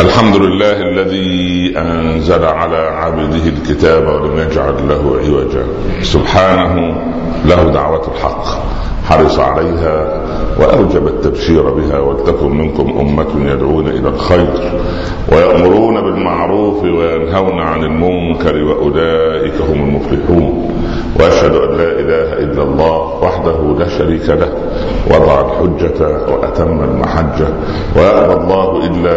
الحمد لله الذي أنزل على عبده الكتاب ولم يجعل له عوجا. سبحانه له دعوة الحق حرص عليها وأوجب التبشير بها. ولتكن منكم أمة يدعون إلى الخير ويأمرون بالمعروف وينهون عن المنكر وأولئك هم المفلحون. وأشهد أن لا إله إلا الله وحده لا شريك له وضع الحجة وأتم المحجة ويأبى الله إلا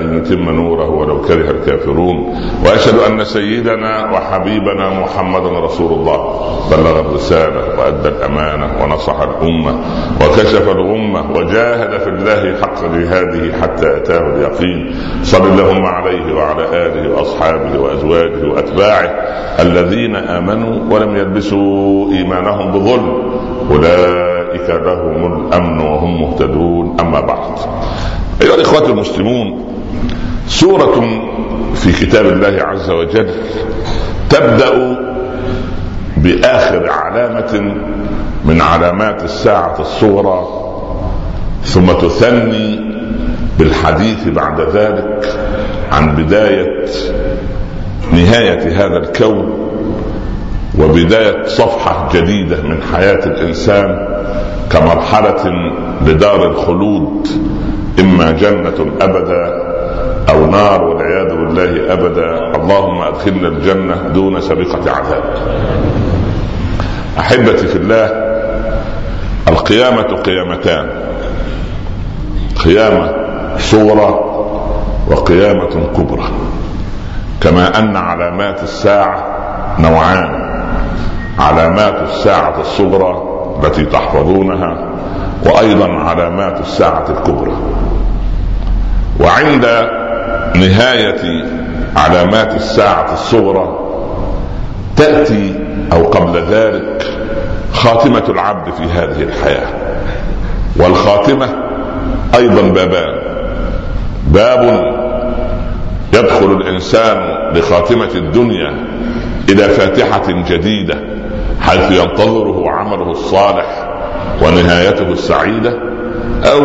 أن يتم نوره ولو كره الكافرون. وأشهد أن سيدنا وحبيبنا محمدا رسول الله بلغ الرسالة وأدى الأمانة ونصح الأمة وكشف الغمة وجاهد في الله حق جهاده حتى أتاه اليقين. صل اللهم عليه وعلى آله وأصحابه وأزواجه وأتباعه الذين آمنوا ولم يلبسوا إيمانهم بظلم أولئك لهم الأمن وهم مهتدون. أما بعد، أيها الإخوة المسلمون، سورة في كتاب الله عز وجل تبدأ بآخر علامة من علامات الساعة الصغرى، ثم تثني بالحديث بعد ذلك عن بداية نهاية هذا الكون وبداية صفحة جديدة من حياة الإنسان كمرحلة لدار الخلود، إما جنة أبدا أو نار والعياذ بالله أبدا. اللهم أدخلنا الجنة دون سابقة عذاب. أحبتي في الله، القيامة قيامتان، قيامة صغرى وقيامة كبرى، كما أن علامات الساعة نوعان: علامات الساعة الصغرى التي تحفظونها، وأيضا علامات الساعة الكبرى. وعند نهاية علامات الساعة الصغرى تأتي أو قبل ذلك خاتمة العبد في هذه الحياة. والخاتمة أيضا بابان: باب يدخل الإنسان لخاتمة الدنيا إلى فاتحة جديدة حيث ينتظره عمله الصالح ونهايته السعيدة، أو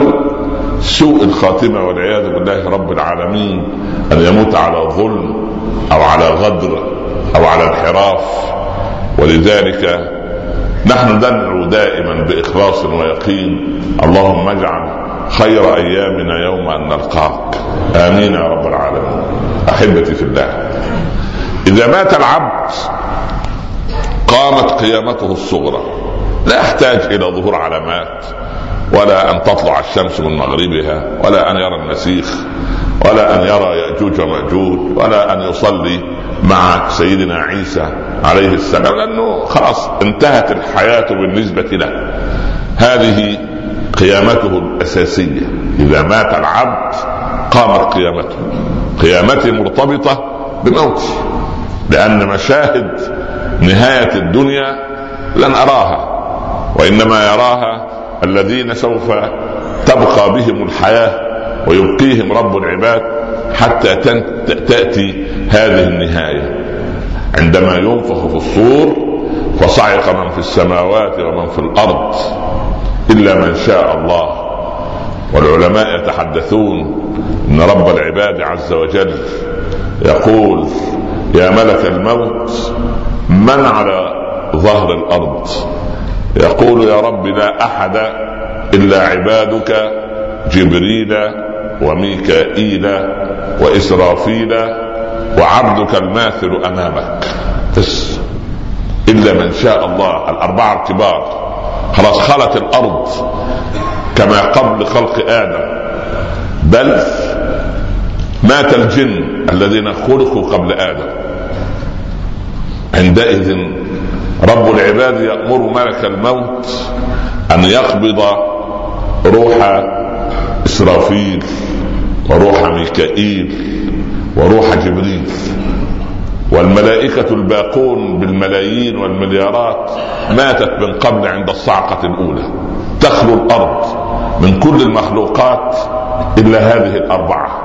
سوء الخاتمة والعياذ بالله رب العالمين، أن يموت على ظلم أو على غدر أو على انحراف. ولذلك نحن ندعو دائما بإخلاص ويقين: اللهم اجعل خير أيامنا يوم أن نلقاك، آمين يا رب العالمين. أحبتي في الله، إذا مات العبد قامت قيامته الصغرى، لا يحتاج إلى ظهور علامات، ولا أن تطلع الشمس من مغربها، ولا أن يرى النسيخ، ولا أن يرى يأجوج ومأجوج، ولا أن يصلي مع سيدنا عيسى عليه السلام، لأنه خلاص انتهت الحياة بالنسبة له. هذه قيامته الأساسية. إذا مات العبد قامت قيامته. قيامته مرتبطة بموته، لأن مشاهد نهاية الدنيا لن أراها، وإنما يراها الذين سوف تبقى بهم الحياة ويبقيهم رب العباد حتى تأتي هذه النهاية. عندما ينفخ في الصور فصعق من في السماوات ومن في الأرض إلا من شاء الله. والعلماء يتحدثون أن رب العباد عز وجل يقول: يا ملك الموت من على ظهر الأرض؟ يقول: يا رب لا أحد إلا عبادك جبريل وميكائيل وإسرافيل وعبدك الماثل أمامك. إلا من شاء الله. الأربعة الكبار خلاص خلت الأرض كما قبل خلق آدم، بل مات الجن الذين خلقوا قبل آدم. عندئذ رب العباد يأمر ملك الموت أن يقبض روح إسرافيل وروح ميكائيل وروح جبريل، والملائكة الباقون بالملايين والمليارات ماتت من قبل عند الصعقة الأولى. تخلو الأرض من كل المخلوقات إلا هذه الأربعة.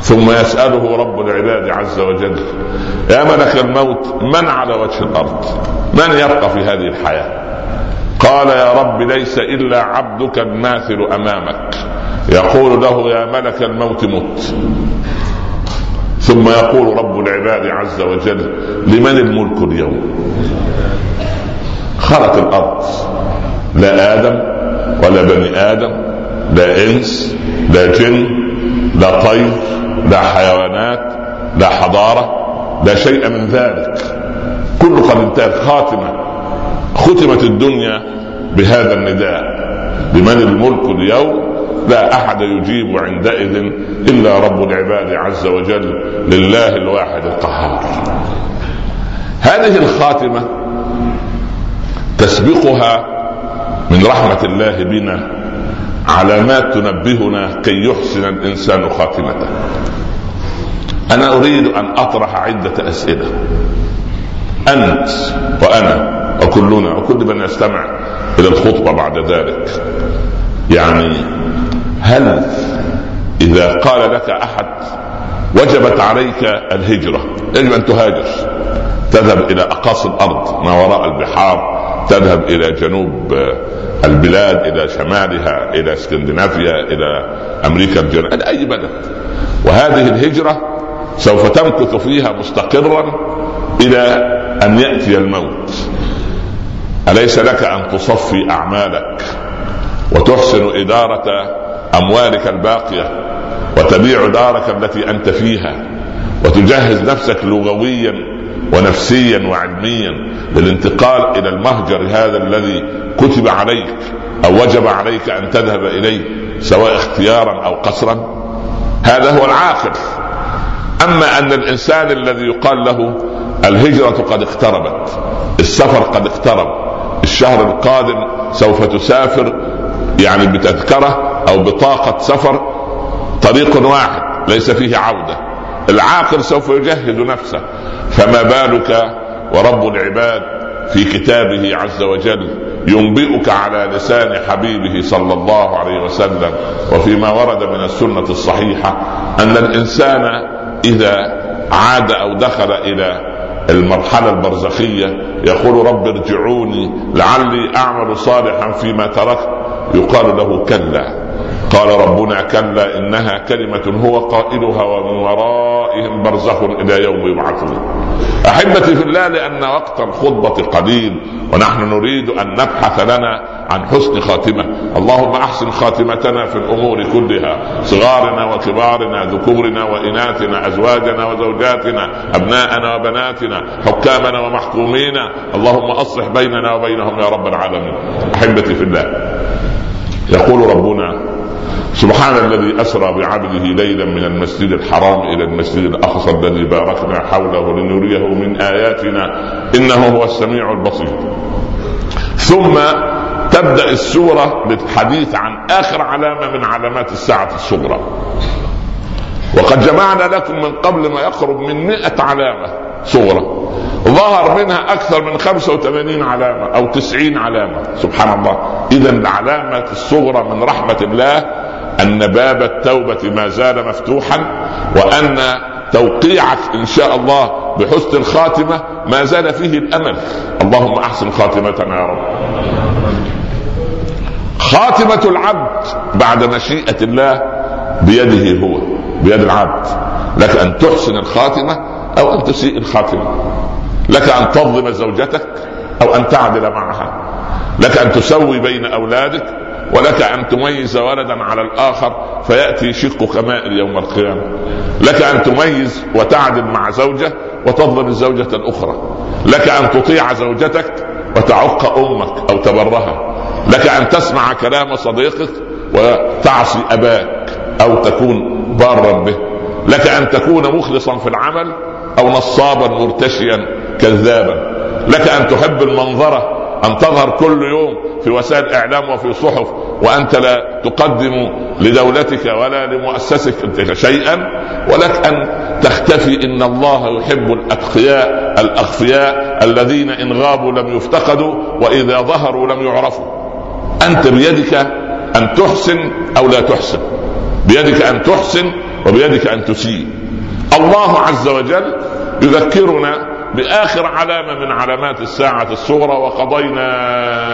ثم يسأله رب العباد عز وجل: يا ملك الموت من على وجه الأرض؟ من يبقى في هذه الحياة؟ قال: يا رب ليس إلا عبدك الماثل أمامك. يقول له يا ملك الموت مت. ثم يقول رب العباد عز وجل لمن الملك اليوم؟ خلق الأرض، لا آدم ولا بني آدم، لا إنس لا جن لا طير لا حيوانات لا حضارة لا شيء من ذلك، كل قد انتهت، ختمت الدنيا بهذا النداء لمن الملك اليوم. لا أحد يجيب عندئذ إلا رب العباد عز وجل لله الواحد القهار. هذه الخاتمة تسبقها من رحمة الله بنا علامات تنبهنا كي يحسن الإنسان خاتمته. أنا أريد أن أطرح عدة أسئلة، أنت وأنا وكلنا وكل من يستمع إلى الخطبة بعد ذلك. يعني هل إذا قال لك أحد وجبت عليك الهجرة، يجب أن تهاجر، تذهب إلى أقاصي الأرض، ما وراء البحار، تذهب إلى جنوب البلاد، إلى شمالها، إلى اسكندنافيا، إلى أمريكا الجنوبية، أي بلد، وهذه الهجرة سوف تمكث فيها مستقرا إلى أن يأتي الموت، أليس لك أن تصفي أعمالك وتحسن إدارة أموالك الباقية وتبيع دارك التي أنت فيها وتجهز نفسك لغويا ونفسيا وعلميا للانتقال إلى المهجر هذا الذي كتب عليك أو وجب عليك أن تذهب إليه، سواء اختيارا أو قصرا؟ هذا هو العاقل. أما أن الإنسان الذي يقال له الهجرة قد اقتربت، السفر قد اقترب، الشهر القادم سوف تسافر، يعني بتذكرة أو بطاقة سفر، طريق واحد ليس فيه عودة، العاقل سوف يجهد نفسه، فما بالك ورب العباد في كتابه عز وجل ينبئك على لسان حبيبه صلى الله عليه وسلم وفيما ورد من السنة الصحيحة أن الإنسان إذا عاد أو دخل إلى المرحلة البرزخية يقول رب ارجعوني لعلي أعمل صالحا فيما تركت، يقال له كلا. قال ربنا كلا إنها كلمة هو قائلها ومن ورائهم برزخ إلى يوم يبعثون. أحبتي في الله، لأن وقت الخطبة قليل ونحن نريد أن نبحث لنا عن حسن خاتمة. اللهم أحسن خاتمتنا في الأمور كلها، صغارنا وكبارنا، ذكورنا وإناثنا، أزواجنا وزوجاتنا، أبناءنا وبناتنا، حكامنا ومحكومينا، اللهم أصلح بيننا وبينهم يا رب العالمين. أحبتي في الله، يقول ربنا سبحان الذي أسرى بعبده ليلا من المسجد الحرام إلى المسجد الأقصى الذي باركنا حوله لنريه من آياتنا إنه هو السميع البصير. ثم تبدأ السورة بالحديث عن آخر علامة من علامات الساعة الصغرى. وقد جمعنا لكم من قبل ما يقرب من 100 علامة صغرى، ظهر منها أكثر من 85 علامة أو 90 علامة، سبحان الله. إذا العلامة الصغرى من رحمة الله أن باب التوبة ما زال مفتوحا، وأن توقيعك إن شاء الله بحسن الخاتمة ما زال فيه الأمل. اللهم أحسن خاتمتنا يا رب. خاتمة العبد بعد مشيئة الله بيده هو، بيد العبد، لك أن تحسن الخاتمة أو أن تسيء الخاتمة، لك أن تظلم زوجتك أو أن تعدل معها، لك أن تسوي بين أولادك، ولك أن تميز ولدا على الآخر فيأتي شقك مائل يوم القيامة، لك أن تميز وتعدل مع زوجة وتظلم الزوجة الأخرى، لك أن تطيع زوجتك وتعق أمك أو تبرها، لك أن تسمع كلام صديقك وتعصي أباك أو تكون بارا به، لك أن تكون مخلصا في العمل أو نصابا مرتشيا كذابا، لك أن تحب المنظرة، أن تظهر كل يوم في وسائل إعلام وفي صحف وأنت لا تقدم لدولتك ولا لمؤسستك شيئا، ولك أن تختفي. إن الله يحب الأتقياء الأخفياء الذين إن غابوا لم يفتقدوا وإذا ظهروا لم يعرفوا. أنت بيدك أن تحسن أو لا تحسن، بيدك أن تحسن وبيدك أن تسيء. الله عز وجل يذكرنا بآخر علامة من علامات الساعة الصغرى. وقضينا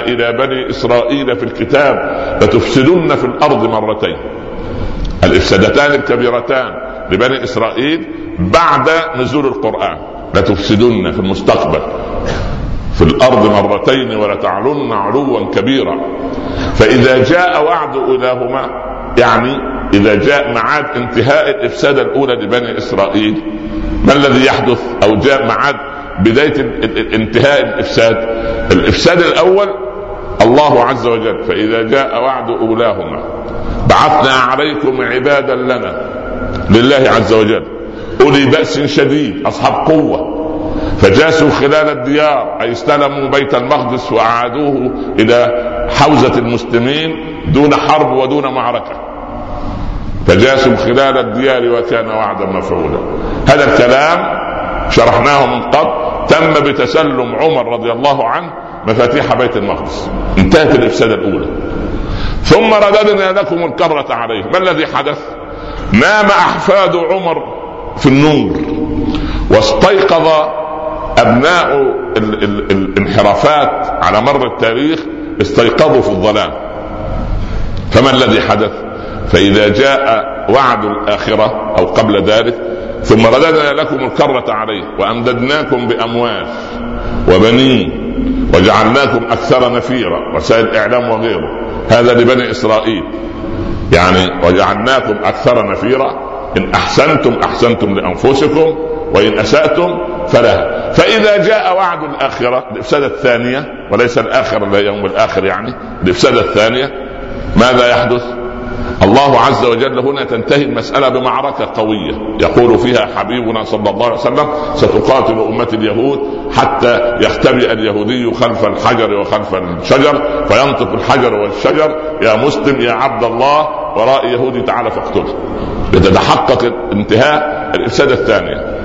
إلى بني إسرائيل في الكتاب لتفسدن في الأرض مرتين الإفسادتان الكبيرتان لبني إسرائيل بعد نزول القرآن: لتفسدن في المستقبل في الأرض مرتين ولتعلن علوا كبيرا. فإذا جاء وعد أولاهما، يعني إذا جاء ميعاد انتهاء الإفسادة الأولى لبني إسرائيل، ما الذي يحدث؟ أو جاء ميعاد بداية انتهاء الإفساد الأول الله عز وجل: فإذا جاء وعد أولاهما بعثنا عليكم عبادا لنا، لله عز وجل، أولي بأس شديد، أصحاب قوة، فجاسوا خلال الديار، أي استلموا بيت المقدس وأعادوه إلى حوزة المسلمين دون حرب ودون معركة. فجاسوا خلال الديار وكان وعدا مفعولا. هذا الكلام شرحناه من قبل، تم بتسلم عمر رضي الله عنه مفاتيح بيت المقدس، انتهت الإفسادة الأولى. ثم رددنا لكم الكرة عليه. ما الذي حدث؟ نام أحفاد عمر في النور، واستيقظ أبناء الانحرافات على مر التاريخ، استيقظوا في الظلام. فما الذي حدث؟ فإذا جاء وعد الآخرة أو قبل ذلك: ثم رددنا لكم الكرة عليه وأمددناكم بأموال وبنين وجعلناكم أكثر نفيرا، وسائل الإعلام وغيره، هذا لبني إسرائيل. يعني وجعلناكم أكثر نفيرا، إن أحسنتم أحسنتم لأنفسكم وإن أسأتم فلها. فإذا جاء وعد الآخرة، الإفسادة الثانية، وليس الآخر لا يوم الآخر، يعني الإفسادة الثانية، ماذا يحدث؟ الله عز وجل هنا تنتهي المسألة بمعركة قوية يقول فيها حبيبنا صلى الله عليه وسلم: ستقاتل أمة اليهود حتى يختبئ اليهودي خلف الحجر وخلف الشجر فينطق الحجر والشجر: يا مسلم يا عبد الله، وراء يهودي تعالى فاقتله. لتتحقق انتهاء الإفسادة الثانية.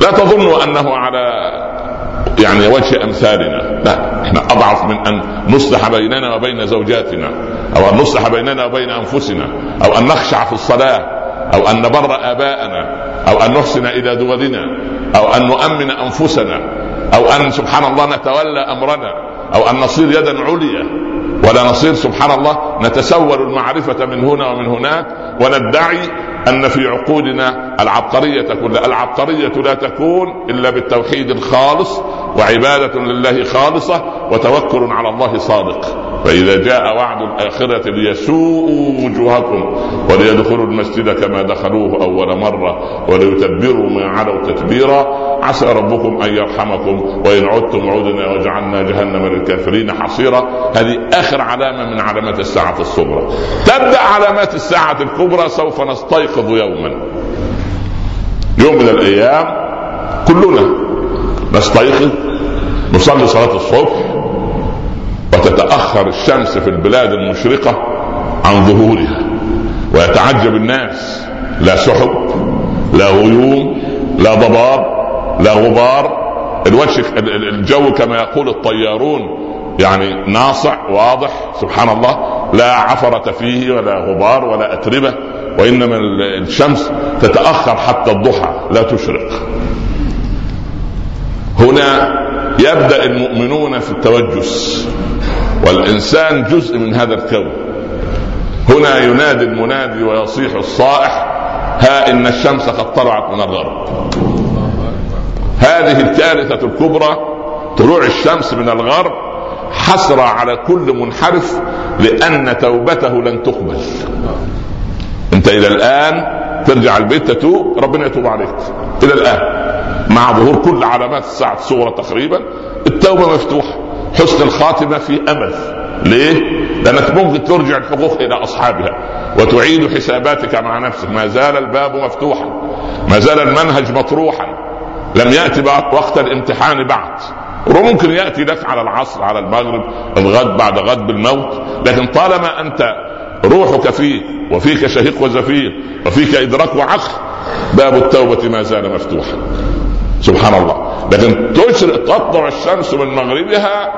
لا تظن أنه على يعني وجه أمثالنا، لا، احنا أضعف من أن نصلح بيننا وبين زوجاتنا، أو أن نصلح بيننا وبين أنفسنا، أو أن نخشع في الصلاة، أو أن نبر آباءنا، أو أن نحسن إلى دولنا، أو أن نؤمن أنفسنا، أو أن سبحان الله نتولى أمرنا، أو أن نصير يدا عليا، ولا نصير سبحان الله نتسول المعرفة من هنا ومن هناك، وندعي أن في عقولنا العبقرية كلها. العبقرية لا تكون إلا بالتوحيد الخالص، وعبادة لله خالصة، وتوكل على الله صادق. فإذا جاء وعد الآخرة ليسوءوا وجوهكم وليدخلوا المسجد كما دخلوه أول مرة وليتبروا ما علوا تتبيرا، عسى ربكم أن يرحمكم وإن عدتم عدنا وجعلنا جهنم للكافرين حصيرا. هذه آخر علامة من علامات الساعة الصغرى. تبدأ علامات الساعة الكبرى: سوف نستيقظ يوما، يوم من الأيام كلنا نستيقظ، نصلي صلاة الصبح، وتتأخر الشمس في البلاد المشرقة عن ظهورها، ويتعجب الناس: لا سحب، لا غيوم، لا ضباب، لا غبار، الجو كما يقول الطيارون يعني ناصع واضح سبحان الله، لا عفرة فيه ولا غبار ولا أتربة، وإنما الشمس تتأخر حتى الضحى لا تشرق. هنا يبدأ المؤمنون في التوجس، والإنسان جزء من هذا الكون. هنا ينادي المنادي ويصيح الصائح: ها إن الشمس قد طلعت من الغرب. هذه الكارثة الكبرى، طلوع الشمس من الغرب، حسرة على كل منحرف، لأن توبته لن تقبل. أنت إلى الآن ترجع البيت تتوب، ربنا يتوب عليك. إلى الآن مع ظهور كل علامات الساعة الصغرى تقريبا التوبة مفتوحة، حسن الخاتمة في أمل. ليه؟ لأنك ممكن ترجع الحقوق إلى أصحابها وتعيد حساباتك مع نفسك. ما زال الباب مفتوحا، ما زال المنهج مطروحا، لم يأتي وقت الامتحان بعد. وممكن يأتي لك على العصر، على المغرب، الغد بعد غد بالموت. لكن طالما أنت روحك فيه، وفيك شهيق وزفير، وفيك إدراك وعقل، باب التوبة ما زال مفتوحا سبحان الله. لكن تطلع الشمس من مغربها.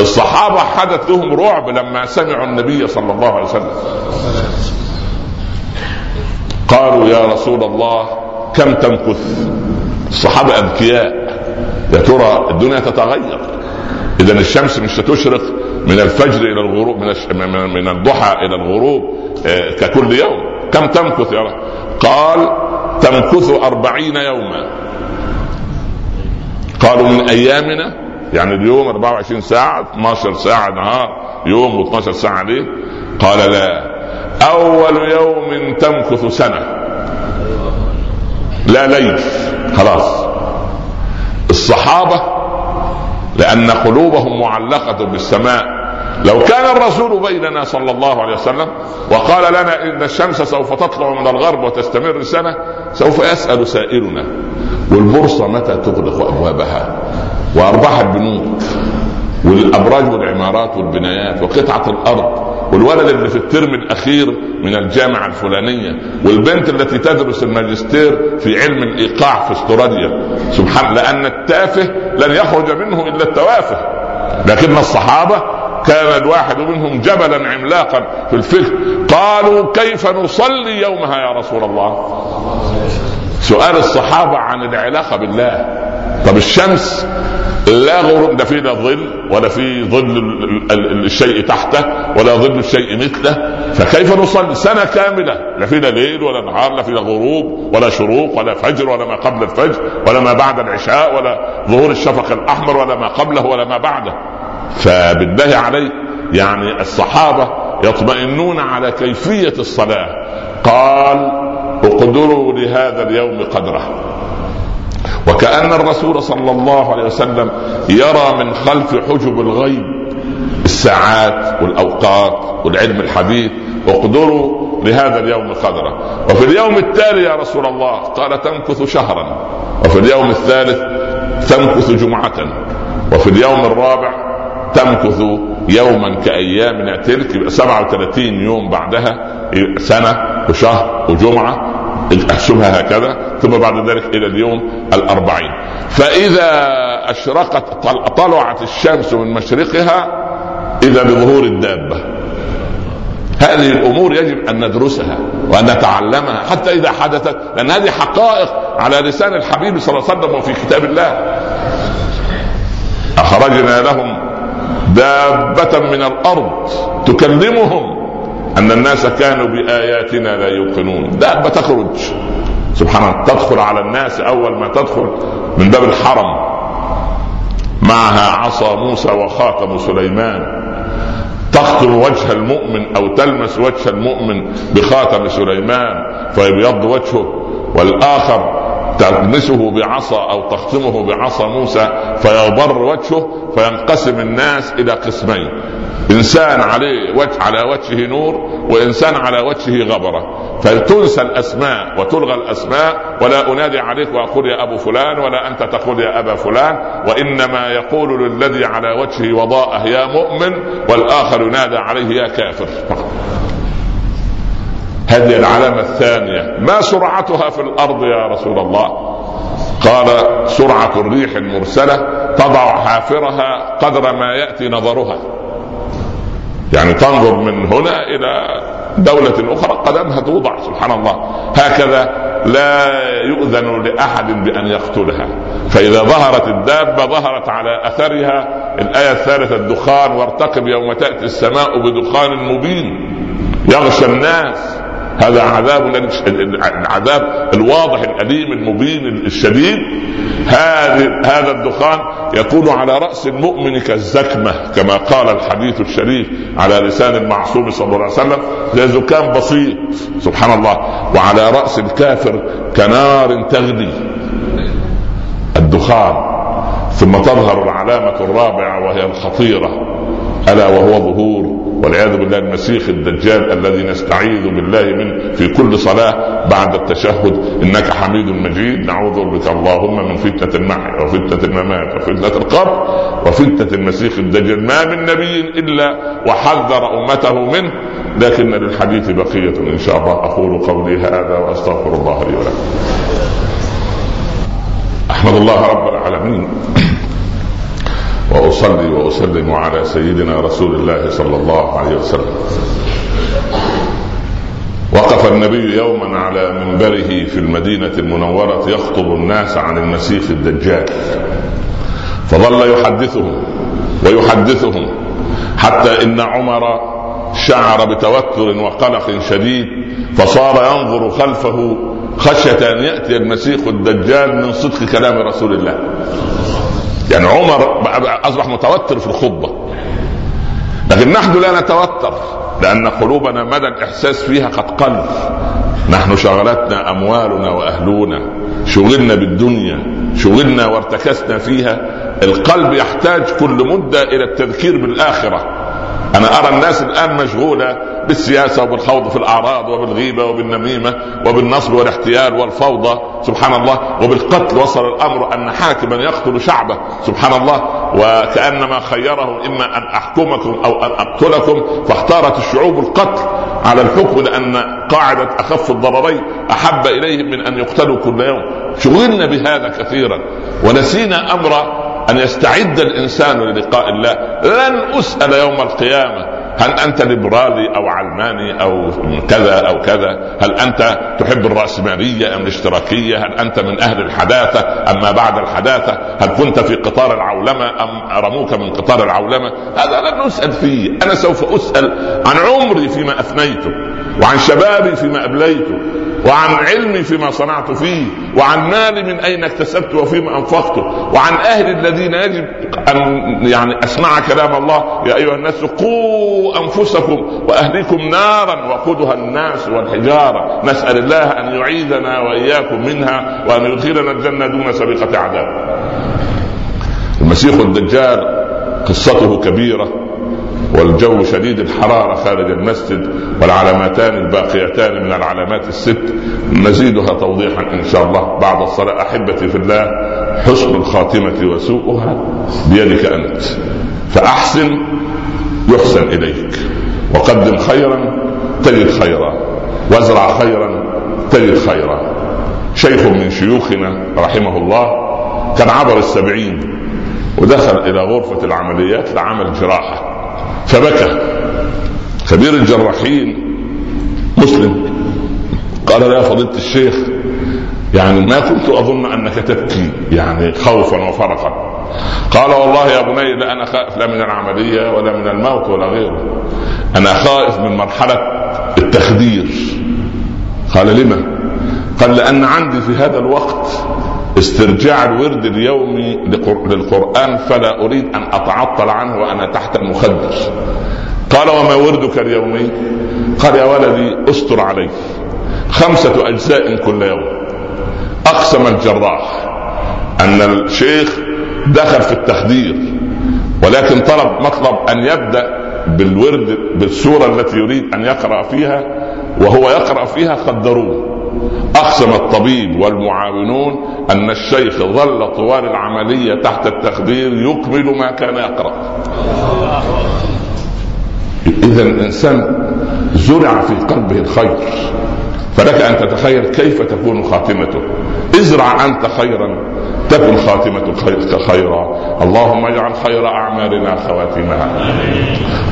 الصحابة حدث لهم رعب لما سمعوا النبي صلى الله عليه وسلم، قالوا: يا رسول الله كم تمكث؟ الصحابة أبكياء، يا ترى الدنيا تتغير، إذن الشمس مش تشرق من الفجر إلى الغروب، من الضحى إلى الغروب ككل يوم. كم تمكث يا رب؟ قال تمكث 40 يوما. قالوا من ايامنا يعني اليوم 24 ساعة 12 ساعة نهار يوم و12 ساعة ليه؟ قال لا، اول يوم تمكث سنة لا ليل. خلاص الصحابة لان قلوبهم معلقة بالسماء، لو كان الرسول بيننا صلى الله عليه وسلم وقال لنا ان الشمس سوف تطلع من الغرب وتستمر سنة، سوف يسأل سائلنا والبورصة متى تغلق ابوابها، وارباح البنوك والابراج والعمارات والبنايات وقطعة الارض، والولد اللي في الترم الاخير من الجامعة الفلانية، والبنت التي تدرس الماجستير في علم الايقاع في استراليا. سبحان، لان التافه لن يخرج منه الا التوافه. لكن الصحابة كان الواحد منهم جبلا عملاقا في الفقه. قالوا كيف نصلي يومها يا رسول الله؟ سؤال الصحابة عن العلاقة بالله. طب الشمس لا غروب، ده فيه لا ظل ولا فيه ظل الشيء تحته ولا ظل الشيء مثله، فكيف نصلي سنة كاملة لا فيه لا ليل ولا نهار، لا فيه لا غروب ولا شروق ولا فجر ولا ما قبل الفجر ولا ما بعد العشاء ولا ظهور الشفق الأحمر ولا ما قبله ولا ما بعده؟ فبالله عليه يعني الصحابة يطمئنون على كيفية الصلاة. قال اقدروا لهذا اليوم قدره. وكأن الرسول صلى الله عليه وسلم يرى من خلف حجب الغيب الساعات والأوقات والعلم الحديث. اقدروا لهذا اليوم قدره. وفي اليوم التالي يا رسول الله قال تمكث شهرا، وفي اليوم الثالث تمكث جمعة، وفي اليوم الرابع تمكث يوما كأيامنا تلك، 37 يوم بعدها سنة وشهر وجمعة، احسبها هكذا، ثم بعد ذلك إلى اليوم 40. فإذا أشرقت طلعت الشمس من مشرقها إذا بظهور الدابة. هذه الأمور يجب أن ندرسها وأن نتعلمها حتى إذا حدثت، لأن هذه حقائق على لسان الحبيب صلى الله عليه وسلم وفي كتاب الله. أخرجنا لهم دابة من الأرض تكلمهم أن الناس كانوا بآياتنا لا يوقنون. دابة تخرج سبحان الله، تدخل على الناس أول ما تدخل من باب الحرم، معها عصا موسى وخاتم سليمان، تخطب وجه المؤمن أو تلمس وجه المؤمن بخاتم سليمان فيبيض وجهه، والآخر تلمسه بعصا أو تختمه بعصا موسى فيغبر وجهه. فينقسم الناس إلى قسمين، إنسان على وجهه نور وإنسان على وجهه غبرة، فتنسى الأسماء وتلغى الأسماء. ولا أنادي عليك وأقول يا أبو فلان ولا أنت تقول يا أبا فلان، وإنما يقول للذي على وجهه وضاءه يا مؤمن، والآخر ينادى عليه يا كافر. هذه العلامة الثانية. ما سرعتها في الأرض يا رسول الله؟ قال سرعة الريح المرسلة تضع حافرها قدر ما يأتي نظرها، يعني تنظر من هنا إلى دولة أخرى قدمها توضع. سبحان الله، هكذا لا يؤذن لأحد بأن يقتلها. فإذا ظهرت الدابة ظهرت على أثرها. الآية الثالثة الدخان، وارتقب يوم تأتي السماء بدخان مبين يغشى الناس. هذا العذاب الواضح الأليم المبين الشديد. هذا الدخان يكون على رأس المؤمن كالزكمة، كما قال الحديث الشريف على لسان المعصوم صلى الله عليه وسلم، زكام بسيط. سبحان الله. وعلى رأس الكافر كنار تغلي الدخان. ثم تظهر العلامة الرابعة وهي الخطيرة، ألا وهو ظهور والعياذ بالله المسيح الدجال الذي نستعيذ بالله منه في كل صلاة بعد التشهد، إنك حميد مجيد، نعوذ بك اللهم من فتنة المحيا وفتنة الممات وفتنة القبر وفتنة المسيح الدجال. ما من نبي إلا وحذر أمته منه. لكن للحديث بقية إن شاء الله. أقول قولي هذا وأستغفر الله لي ولكم. أحمد الله رب العالمين، وأصلي وأسلم على سيدنا رسول الله صلى الله عليه وسلم. وقف النبي يوما على منبره في المدينة المنورة يخطب الناس عن المسيح الدجال، فظل يحدثهم ويحدثهم حتى إن عمر شعر بتوتر وقلق شديد، فصار ينظر خلفه خشية أن يأتي المسيح الدجال من صدق كلام رسول الله. يعني عمر أصبح متوتر في الخطبة، لكن نحن لا نتوتر لأن قلوبنا مدى الإحساس فيها قد قل. نحن شغلتنا أموالنا وأهلنا، شغلنا بالدنيا، شغلنا وارتكسنا فيها. القلب يحتاج كل مدة إلى التذكير بالآخرة. أنا أرى الناس الآن مشغولة بالسياسة وبالخوض في الأعراض وبالغيبة وبالنميمة وبالنصب والاحتيال والفوضى، سبحان الله، وبالقتل. وصل الأمر أن حاكما يقتل شعبه، سبحان الله، وكأنما خيره إما أن أحكمكم أو أن أقتلكم، فاختارت الشعوب القتل على الحكم، لأن قاعدة أخف الضررين أحب إليهم من أن يقتلوا كل يوم. شغلنا بهذا كثيرا ونسينا أمر أن يستعد الإنسان للقاء الله. لن أسأل يوم القيامة هل أنت ليبرالي أو علماني أو كذا أو كذا، هل أنت تحب الرأسمالية أم الاشتراكية، هل أنت من أهل الحداثة أما بعد الحداثة، هل كنت في قطار العولمة أم رموك من قطار العولمة. هذا لن أسأل فيه. أنا سوف أسأل عن عمري فيما أفنيته، وعن شبابي فيما أبليته، وعن علمي فيما صنعت فيه، وعن مالي من أين اكتسبته وفيما أنفقته، وعن أهل الذين يجب أن يعني أسمع كلام الله، يا أيها الناس قوا أنفسكم وأهليكم نارا وقودها الناس والحجارة. نسأل الله أن يعيذنا وإياكم منها وأن يدخلنا الجنة دون سابقة عذاب. المسيح الدجال قصته كبيرة، والجو شديد الحرارة خارج المسجد، والعلامتان الباقيتان من العلامات الست نزيدها توضيحا إن شاء الله بعد الصلاة. أحبتي في الله، حسن الخاتمة وسوءها بيدك أنت، فأحسن يحسن إليك، وقدم خيرا تجد خيرا، وازرع خيرا تجد خيرا. شيخ من شيوخنا رحمه الله كان عبر 70 ودخل إلى غرفة العمليات لعمل جراحة، فبكى. خبير الجراحين مسلم قال له: يا فضيلة الشيخ، يعني ما كنت أظن أنك تبكي، يعني خوفا وفرقا. قال: والله يا بني، لا أنا خائف لا من العملية ولا من الموت ولا غيره، أنا خائف من مرحلة التخدير. قال: لما؟ قال: لأن عندي في هذا الوقت استرجاع الورد اليومي للقرآن، فلا أريد أن أتعطل عنه وأنا تحت المخدر. قال: وما وردك اليومي؟ قال: يا ولدي، أستر عليه 5 أجزاء كل يوم. أقسم الجراح أن الشيخ دخل في التخدير، ولكن مطلب أن يبدأ بالورد بالسورة التي يريد أن يقرأ فيها، وهو يقرأ فيها خدروه. أقسم الطبيب والمعاونون أن الشيخ ظل طوال العملية تحت التخدير يكمل ما كان يقرأ. إذا الإنسان زرع في قلبه الخير، فلك أن تتخيل كيف تكون خاتمته. ازرع أنت خيرا تكن خاتمة خيرا. اللهم اجعل خير أعمالنا خواتمها،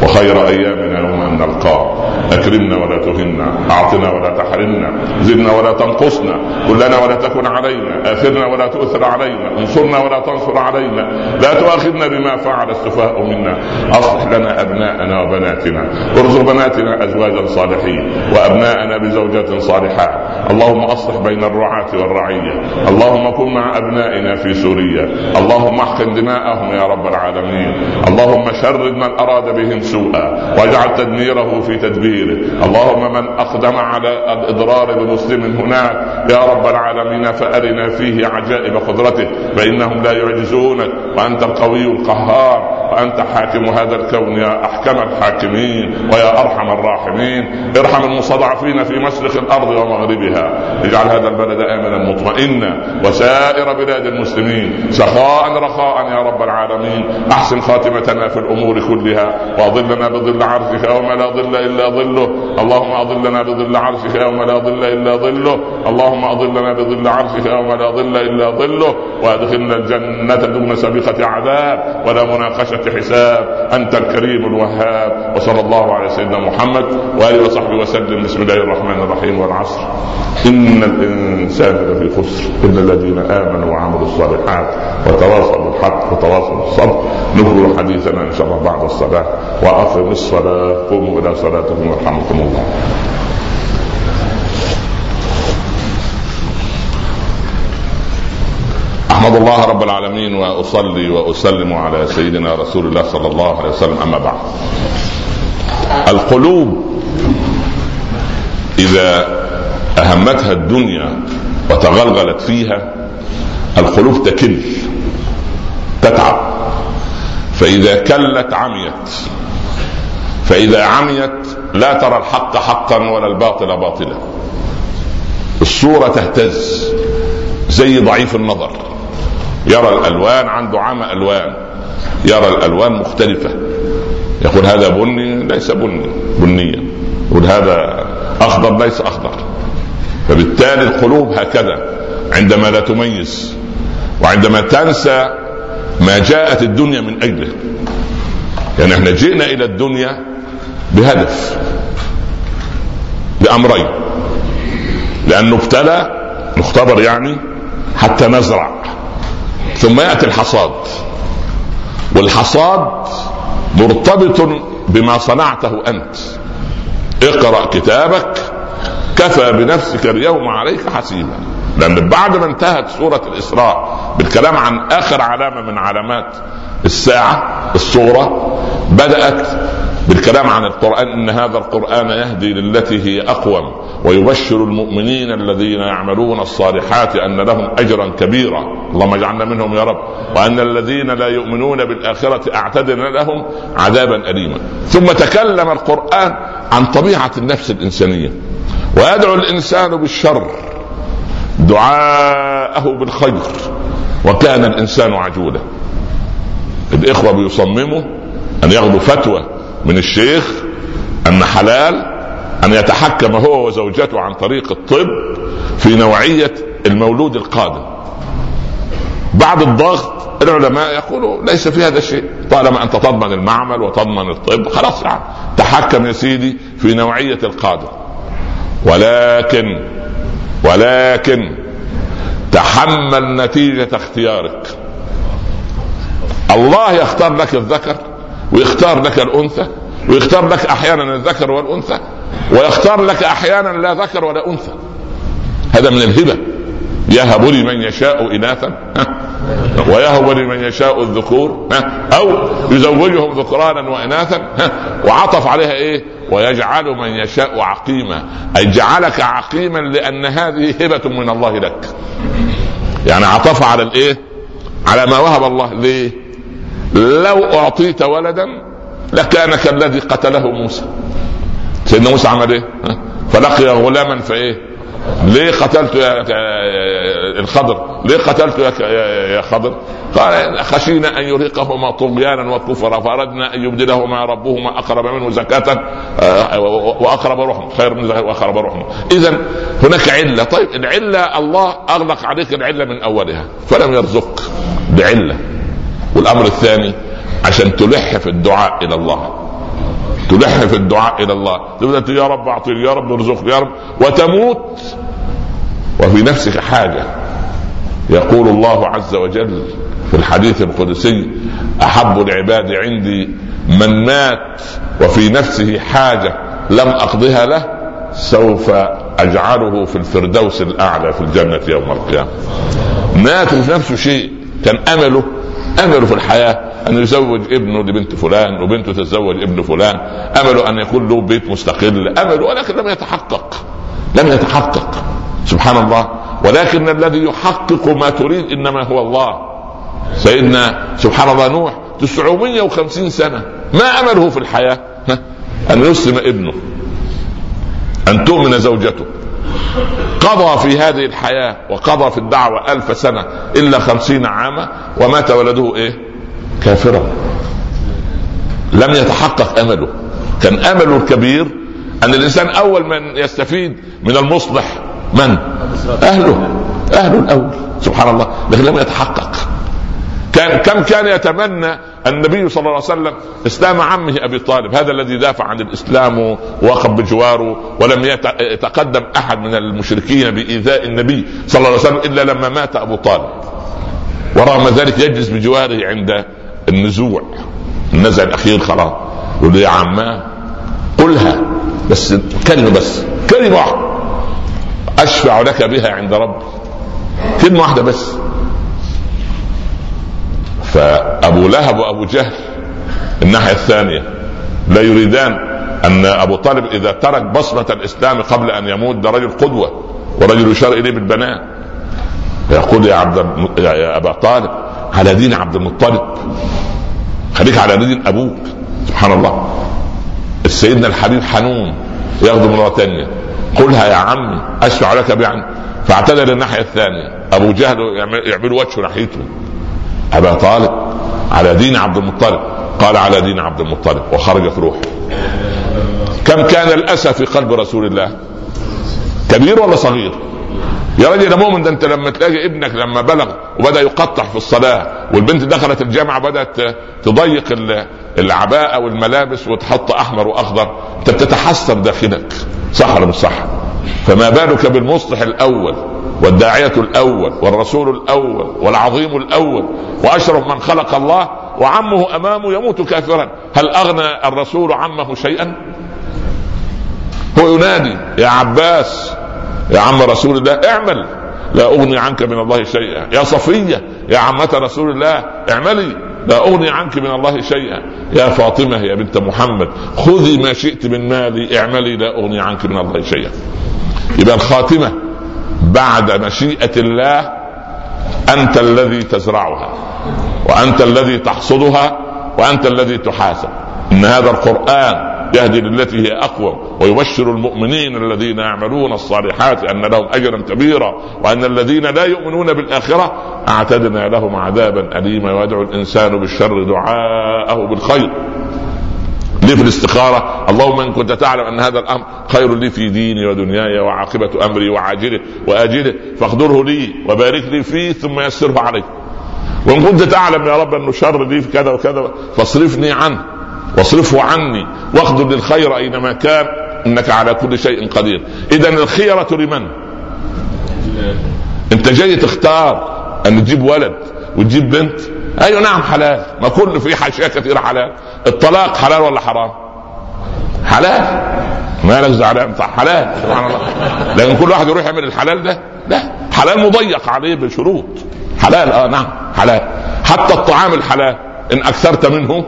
وخير أيامنا يوم أن نلقاه. أكرمنا ولا تهنا، أعطنا ولا تحرمنا، زدنا ولا تنقصنا، كلنا ولا تكن علينا، آثرنا ولا تؤثر علينا، انصرنا ولا تنصر علينا، لا تؤاخذنا بما فعل السفهاء منا، أصلح لنا أبناءنا وبناتنا، ارزق بناتنا أزواجا صالحين، وأبناءنا بزوجات صالحات. اللهم أصلح بين الرعاة والرعية، اللهم كن مع أبنائنا في سوريا، اللهم احقن دماءهم يا رب العالمين، اللهم شرد من أراد بهم سوءا واجعل تدميره في تدبيره، اللهم من أقدم على الإضرار بمسلم هناك يا رب العالمين فأرنا فيه عجائب قدرته، فإنهم لا يعجزونك، وأنت القوي القهار، وأنت حاكم هذا الكون يا أحكم الحاكمين ويا أرحم الراحمين. ارحم المستضعفين في مشرق الأرض ومغربها، اجعل هذا البلد آمنا مطمئنا، وسائر بلاد المسلمين سخاء رخاء يا رب العالمين. أحسن خاتمتنا في الأمور كلها، وأظلنا بظل عرشك يوم لا ظل إلا ظله، اللهم أظلنا بظل عرشك يوم لا ظل إلا ظله، اللهم أظلنا بظل عرشك يوم لا ظل إلا ظله، وأدخلنا الجنة دون سابقة عذاب ولا مناقشة حساب، أنت الكريم الوهاب. وصلى الله على سيدنا محمد وآله وصحبه وسلم. بسم الله الرحمن الرحيم. والعصر، إن الإنسان لفي خسر إلا الذين آمنوا وعملوا الصالحات وتواصوا بالحق وتواصوا بالصبر. نكمل حديثنا إن شاء الله بعد الصلاة. وأقم الصلاة، قوموا إلى صلاتكم ويرحمكم الله. أحمد الله رب العالمين وأصلي وأسلم على سيدنا رسول الله صلى الله عليه وسلم. أما بعد، القلوب إذا أهمتها الدنيا وتغلغلت فيها، القلوب تكل تتعب، فإذا كلت عميت، فإذا عميت لا ترى الحق حقا ولا الباطل باطلا، الصورة تهتز زي ضعيف النظر، يرى الألوان، عنده عمى ألوان، يرى الألوان مختلفة، يقول هذا بني ليس بنيا، يقول هذا أخضر ليس أخضر. فبالتالي القلوب هكذا عندما لا تميز، وعندما تنسى ما جاءت الدنيا من أجله. يعني احنا جئنا إلى الدنيا بهدف، بأمرين، لأن نبتلى، نختبر يعني حتى نزرع، ثم يأتي الحصاد، والحصاد مرتبط بما صنعته أنت. اقرأ كتابك كفى بنفسك اليوم عليك حسيبا. لأن بعد ما انتهت سورة الإسراء بالكلام عن آخر علامة من علامات الساعة، السورة بدأت بالكلام عن القرآن، إن هذا القرآن يهدي للتي هي أقوم ويبشر المؤمنين الذين يعملون الصالحات أن لهم أجرا كبيرا، اللهم اجعلنا منهم يا رب، وأن الذين لا يؤمنون بالآخرة أعتدنا لهم عذابا أليما. ثم تكلم القرآن عن طبيعة النفس الإنسانية، ويدعو الإنسان بالشر دعاءه بالخير، وكان الإنسان عجولا. الإخوة بيصمموا أن ياخدوا فتوى من الشيخ أن حلال أن يتحكم هو وزوجته عن طريق الطب في نوعية المولود القادم. بعد الضغط العلماء يقولوا ليس في هذا الشيء، طالما أنت تضمن المعمل وتضمن الطب خلاص، يعني تحكم يا سيدي في نوعية القادم. ولكن تحمل نتيجة اختيارك. الله يختار لك الذكر ويختار لك الأنثى، ويختار لك أحيانا الذكر والأنثى، ويختار لك أحيانا لا ذكر ولا أنثى. هذا من الهبة، يهب لمن يشاء إناثا ويهب لمن يشاء الذكور، أو يزوجهم ذكرانا وإناثا، وعطف عليها إيه، ويجعل من يشاء عقيما، أي جعلك عقيما لأن هذه هبة من الله لك. يعني عطف على الإيه، على ما وهب الله. ليه؟ لو أعطيت ولدا لكان كالذي قتله موسى. سيدنا موسى عمل إيه؟ فلقي غلاما فإيه، ليه قتلت يا الخضر؟ ليه قتلت يا خضر؟ قال خشينا أن يرهقهما طغيانا وكفرا، فأردنا أن يبدلهما ربهما أقرب منه زكاة وأقرب رحمة، خير من زكاة وأقرب رحمة. إذن هناك علة. طيب العلة، الله أغلق عليك العلة من أولها فلم يرزقك بعلة. والأمر الثاني، عشان تلح في الدعاء إلى الله، تلح في الدعاء إلى الله، تبدأ يا رب أعطيني، يا رب ارزقني، يا رب، وتموت وفي نفسك حاجة. يقول الله عز وجل في الحديث القدسي: أحب العباد عندي من مات وفي نفسه حاجة لم أقضها له، سوف أجعله في الفردوس الأعلى في الجنة يوم القيامة. مات وفي نفسه شيء، كان أمله في الحياة أن يزوج ابنه لبنت فلان، وبنته تتزوج ابن فلان، أمله أن يكون له بيت مستقل، أمله، ولكن لم يتحقق. سبحان الله. ولكن الذي يحقق ما تريد إنما هو الله. سيدنا سبحان الله نوح 950 سنة، ما أمله في الحياة أن يسلم ابنه، أن تؤمن زوجته. قضى في هذه الحياة وقضى في الدعوة 1000 سنة إلا 50 عاما، ومات ولده إيه، كافرا. لم يتحقق أمله. كان أمله الكبير أن الإنسان أول من يستفيد من المصلح من؟ أهله الأول. سبحان الله. لكن لم يتحقق. كم كان يتمنى النبي صلى الله عليه وسلم إسلام عمه أبي طالب، هذا الذي دافع عن الإسلام ووقف بجواره، ولم يتقدم أحد من المشركين بإيذاء النبي صلى الله عليه وسلم إلا لما مات أبو طالب، ورغم ذلك يجلس بجواره عند النزوع، النزع الأخير خلاص. يقول له يا عماه قلها بس، كلمة بس، كلمة واحدة أشفع لك بها عند ربي، كلمة واحدة بس. فأبو لهب وأبو جهل الناحية الثانية لا يريدان أن أبو طالب إذا ترك بصمة الإسلام قبل أن يموت ده رجل قدوة ورجل يشار إليه بالبنات. يقول يا أبا طالب على دين عبد المطلب، خليك على دين أبوك. سبحان الله. السيدنا الحبيب حنون يخدم مرة تانية، قلها يا عمي أشفع لك بعن. فاعتذر الناحية الثانية، أبو جهل يعمل وجهه ناحيته، أبا طالب على دين عبد المطلب، قال على دين عبد المطلب وخرجت روحه. كم كان الأسى في قلب رسول الله؟ كبير ولا صغير؟ يا راجل ده مؤمن، ده انت لما تلاقي ابنك لما بلغ وبدأ يقطع في الصلاة، والبنت دخلت الجامعة بدأت تضيق العباءة والملابس وتحط أحمر وأخضر، انت بتتحسر داخلك، صح ولا مش صح؟ فما بالك بالمصلح الأول والداعية الأول والرسول الأول والعظيم الأول وأشرف من خلق الله وعمه أمامه يموت كافرا، هل أغنى الرسول عمه شيئا؟ هو ينادي يا عباس يا عم رسول الله اعمل لا أغني عنك من الله شيئا، يا صفية يا عمة رسول الله اعملي لا أغني عنك من الله شيئا، يا فاطمة يا بنت محمد خذي ما شئت من مالي اعملي لا أغني عنك من الله شيئا. يبقى الخاتمة بعد مشيئة الله أنت الذي تزرعها وأنت الذي تحصدها وأنت الذي تحاسب. إن هذا القرآن يهدي للتي هي أقوى ويبشر المؤمنين الذين يعملون الصالحات أن لهم أجرا كبيرا وأن الذين لا يؤمنون بالآخرة أعتدنا لهم عذابا أليما. ويدعو الإنسان بالشر دعاءه بالخير. ليه في الاستخارة؟ اللهم إن كنت تعلم أن هذا الأمر خير لي في ديني ودنياي وعاقبة أمري وعاجله وآجله فاقدره لي وبارك لي فيه ثم يسره علي، وإن كنت تعلم يا رب أنه شر لي في كذا وكذا فاصرفني عنه واصرفه عني واقدر للخير أينما كان إنك على كل شيء قدير. إذن الخيرة لمن؟ أنت جاي تختار أن تجيب ولد وتجيب بنت؟ أيوة نعم حلال، ما كل في حاشية كثيرة حلال. الطلاق حلال ولا حرام؟ حلال، ما لك زعلان، حلال. سبحان الله. لكن كل واحد يروح يعمل الحلال ده؟ لا، حلال مضيق عليه بشروط. حلال نعم حلال. حتى الطعام الحلال إن أكثرت منه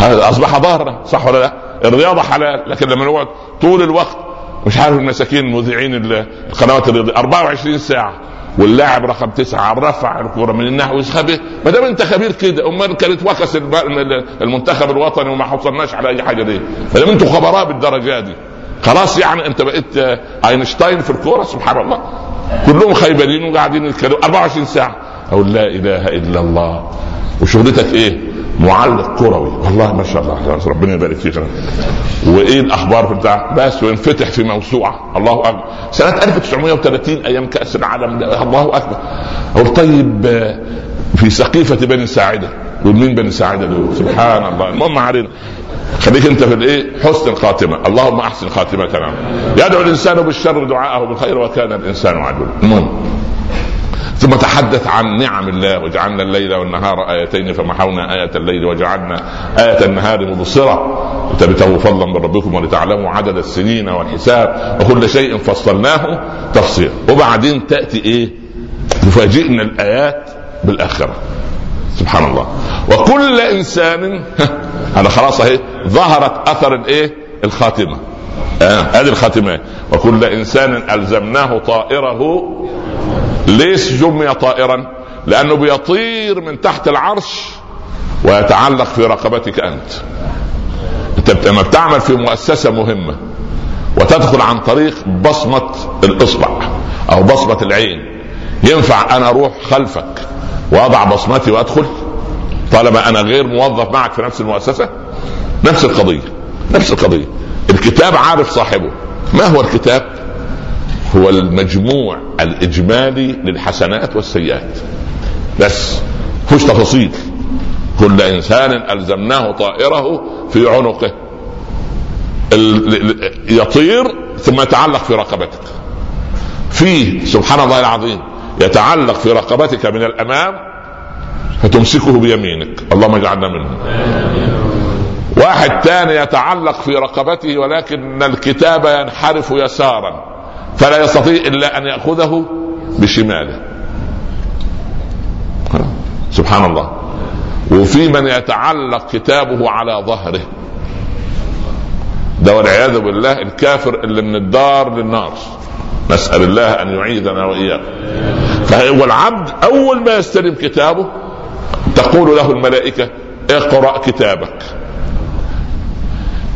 أصبح ضارة، صح ولا لا؟ الرياضة حلال، لكن لما نقعد طول الوقت مش عارف المساكين مذيعين القنوات الرياضية 24 ساعة، واللاعب رقم 9 رفع الكرة من النحو وسخبه، ما دام انت خبير كده امال كانت وكس المنتخب الوطني وما حصلناش على اي حاجة دي. ما دام انتوا خبراء بالدرجة دي خلاص، يعني انت بقيت اينشتاين في الكرة. سبحان الله، كلهم خيبانين وقاعدين يتكلموا 24 ساعة. اقول لا اله الا الله. وشغلتك ايه؟ معلق كروي. والله ما شاء الله ربنا يبارك فيك. وايه الاخبار بتاع بس؟ وانفتح في موسوعه. الله اكبر. سنه 1930 ايام كاس العالم. الله اكبر. اقول طيب في سقيفه بني ساعده. ومين بني ساعده دول؟ سبحان الله. المهم علينا، خليك انت في الايه، حسن الخاتمه. اللهم احسن خاتمتنا. يدعو الانسان بالشر دعاءه بالخير وكان الانسان عجولا. المهم ثم تحدث عن نعم الله. وجعلنا الليل والنهار آيتين فمحونا آية الليل وجعلنا آية النهار مبصرة لتبتغوا فضلا من ربكم ولتعلموا عدد السنين والحساب وكل شيء فصلناه تفصيلا. وبعدين تأتي ايه؟ تفاجئنا الآيات بالآخرة. سبحان الله. وكل انسان انا خلاص اهي ظهرت اثر الايه؟ الخاتمة. هذه الخاتمة. وكل انسان ألزمناه طائره. ليس جمع طائرا لأنه بيطير من تحت العرش ويتعلق في رقبتك أنت. أنت لما بتعمل في مؤسسة مهمة وتدخل عن طريق بصمة الإصبع أو بصمة العين، ينفع أنا أروح خلفك وأضع بصمتي وأدخل طالما أنا غير موظف معك في نفس المؤسسة؟ نفس القضية، نفس القضية. الكتاب عارف صاحبه. ما هو الكتاب؟ هو المجموع الإجمالي للحسنات والسيئات بس، فيش تفاصيل. كل إنسان ألزمناه طائره في عنقه، يطير ثم يتعلق في رقبتك. فيه سبحان الله العظيم يتعلق في رقبتك من الأمام فتمسكه بيمينك. اللهم اجعلنا منه. واحد تاني يتعلق في رقبته ولكن الكتاب ينحرف يسارا فلا يستطيع إلا أن يأخذه بشماله. سبحان الله. وفي من يتعلق كتابه على ظهره، ده والعياذ بالله الكافر اللي من الدار للنار، نسأل الله أن يعيذنا وإياه. فهو العبد أول ما يستلم كتابه تقول له الملائكة اقرأ كتابك.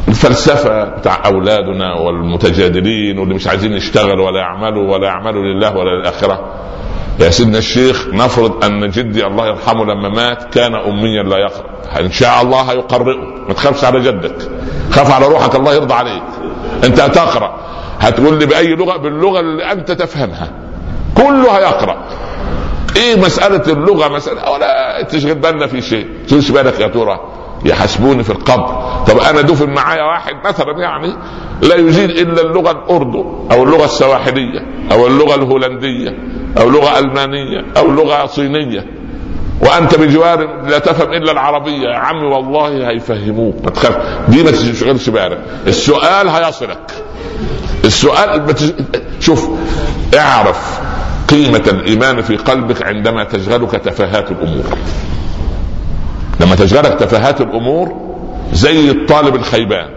الفلسفة بتاع أولادنا والمتجادلين واللي مش عايزين يشتغلوا ولا يعملوا ولا يعملوا لله ولا للآخرة. يا سيدنا الشيخ نفرض أن جدي الله يرحمه لما مات كان أميا لا يقرأ، إن شاء الله هيقرئه. ما تخافش على جدك، خاف على روحك الله يرضى عليك. أنت هتقرأ، هتقول لي بأي لغة؟ باللغة اللي أنت تفهمها كله هيقرأ. إيه مسألة اللغة مسألة ولا تشغل بالنا في شيء. تشغلش بالك يا ترى، يحسبوني في القبر. طب أنا دفن معايا واحد مثلا يعني لا يزيد إلا اللغة الأردو أو اللغة السواحلية أو اللغة الهولندية أو لغة ألمانية أو لغة صينية، وأنت بجوار لا تفهم إلا العربية. يا عمي والله هيفهموك، ما تخاف، دي ما تشغلش بالك. السؤال هيصلك، السؤال شوف، اعرف قيمة الإيمان في قلبك عندما تشغلك تفاهات الأمور. لما تشغلك تفاهات الأمور زي الطالب الخيبان،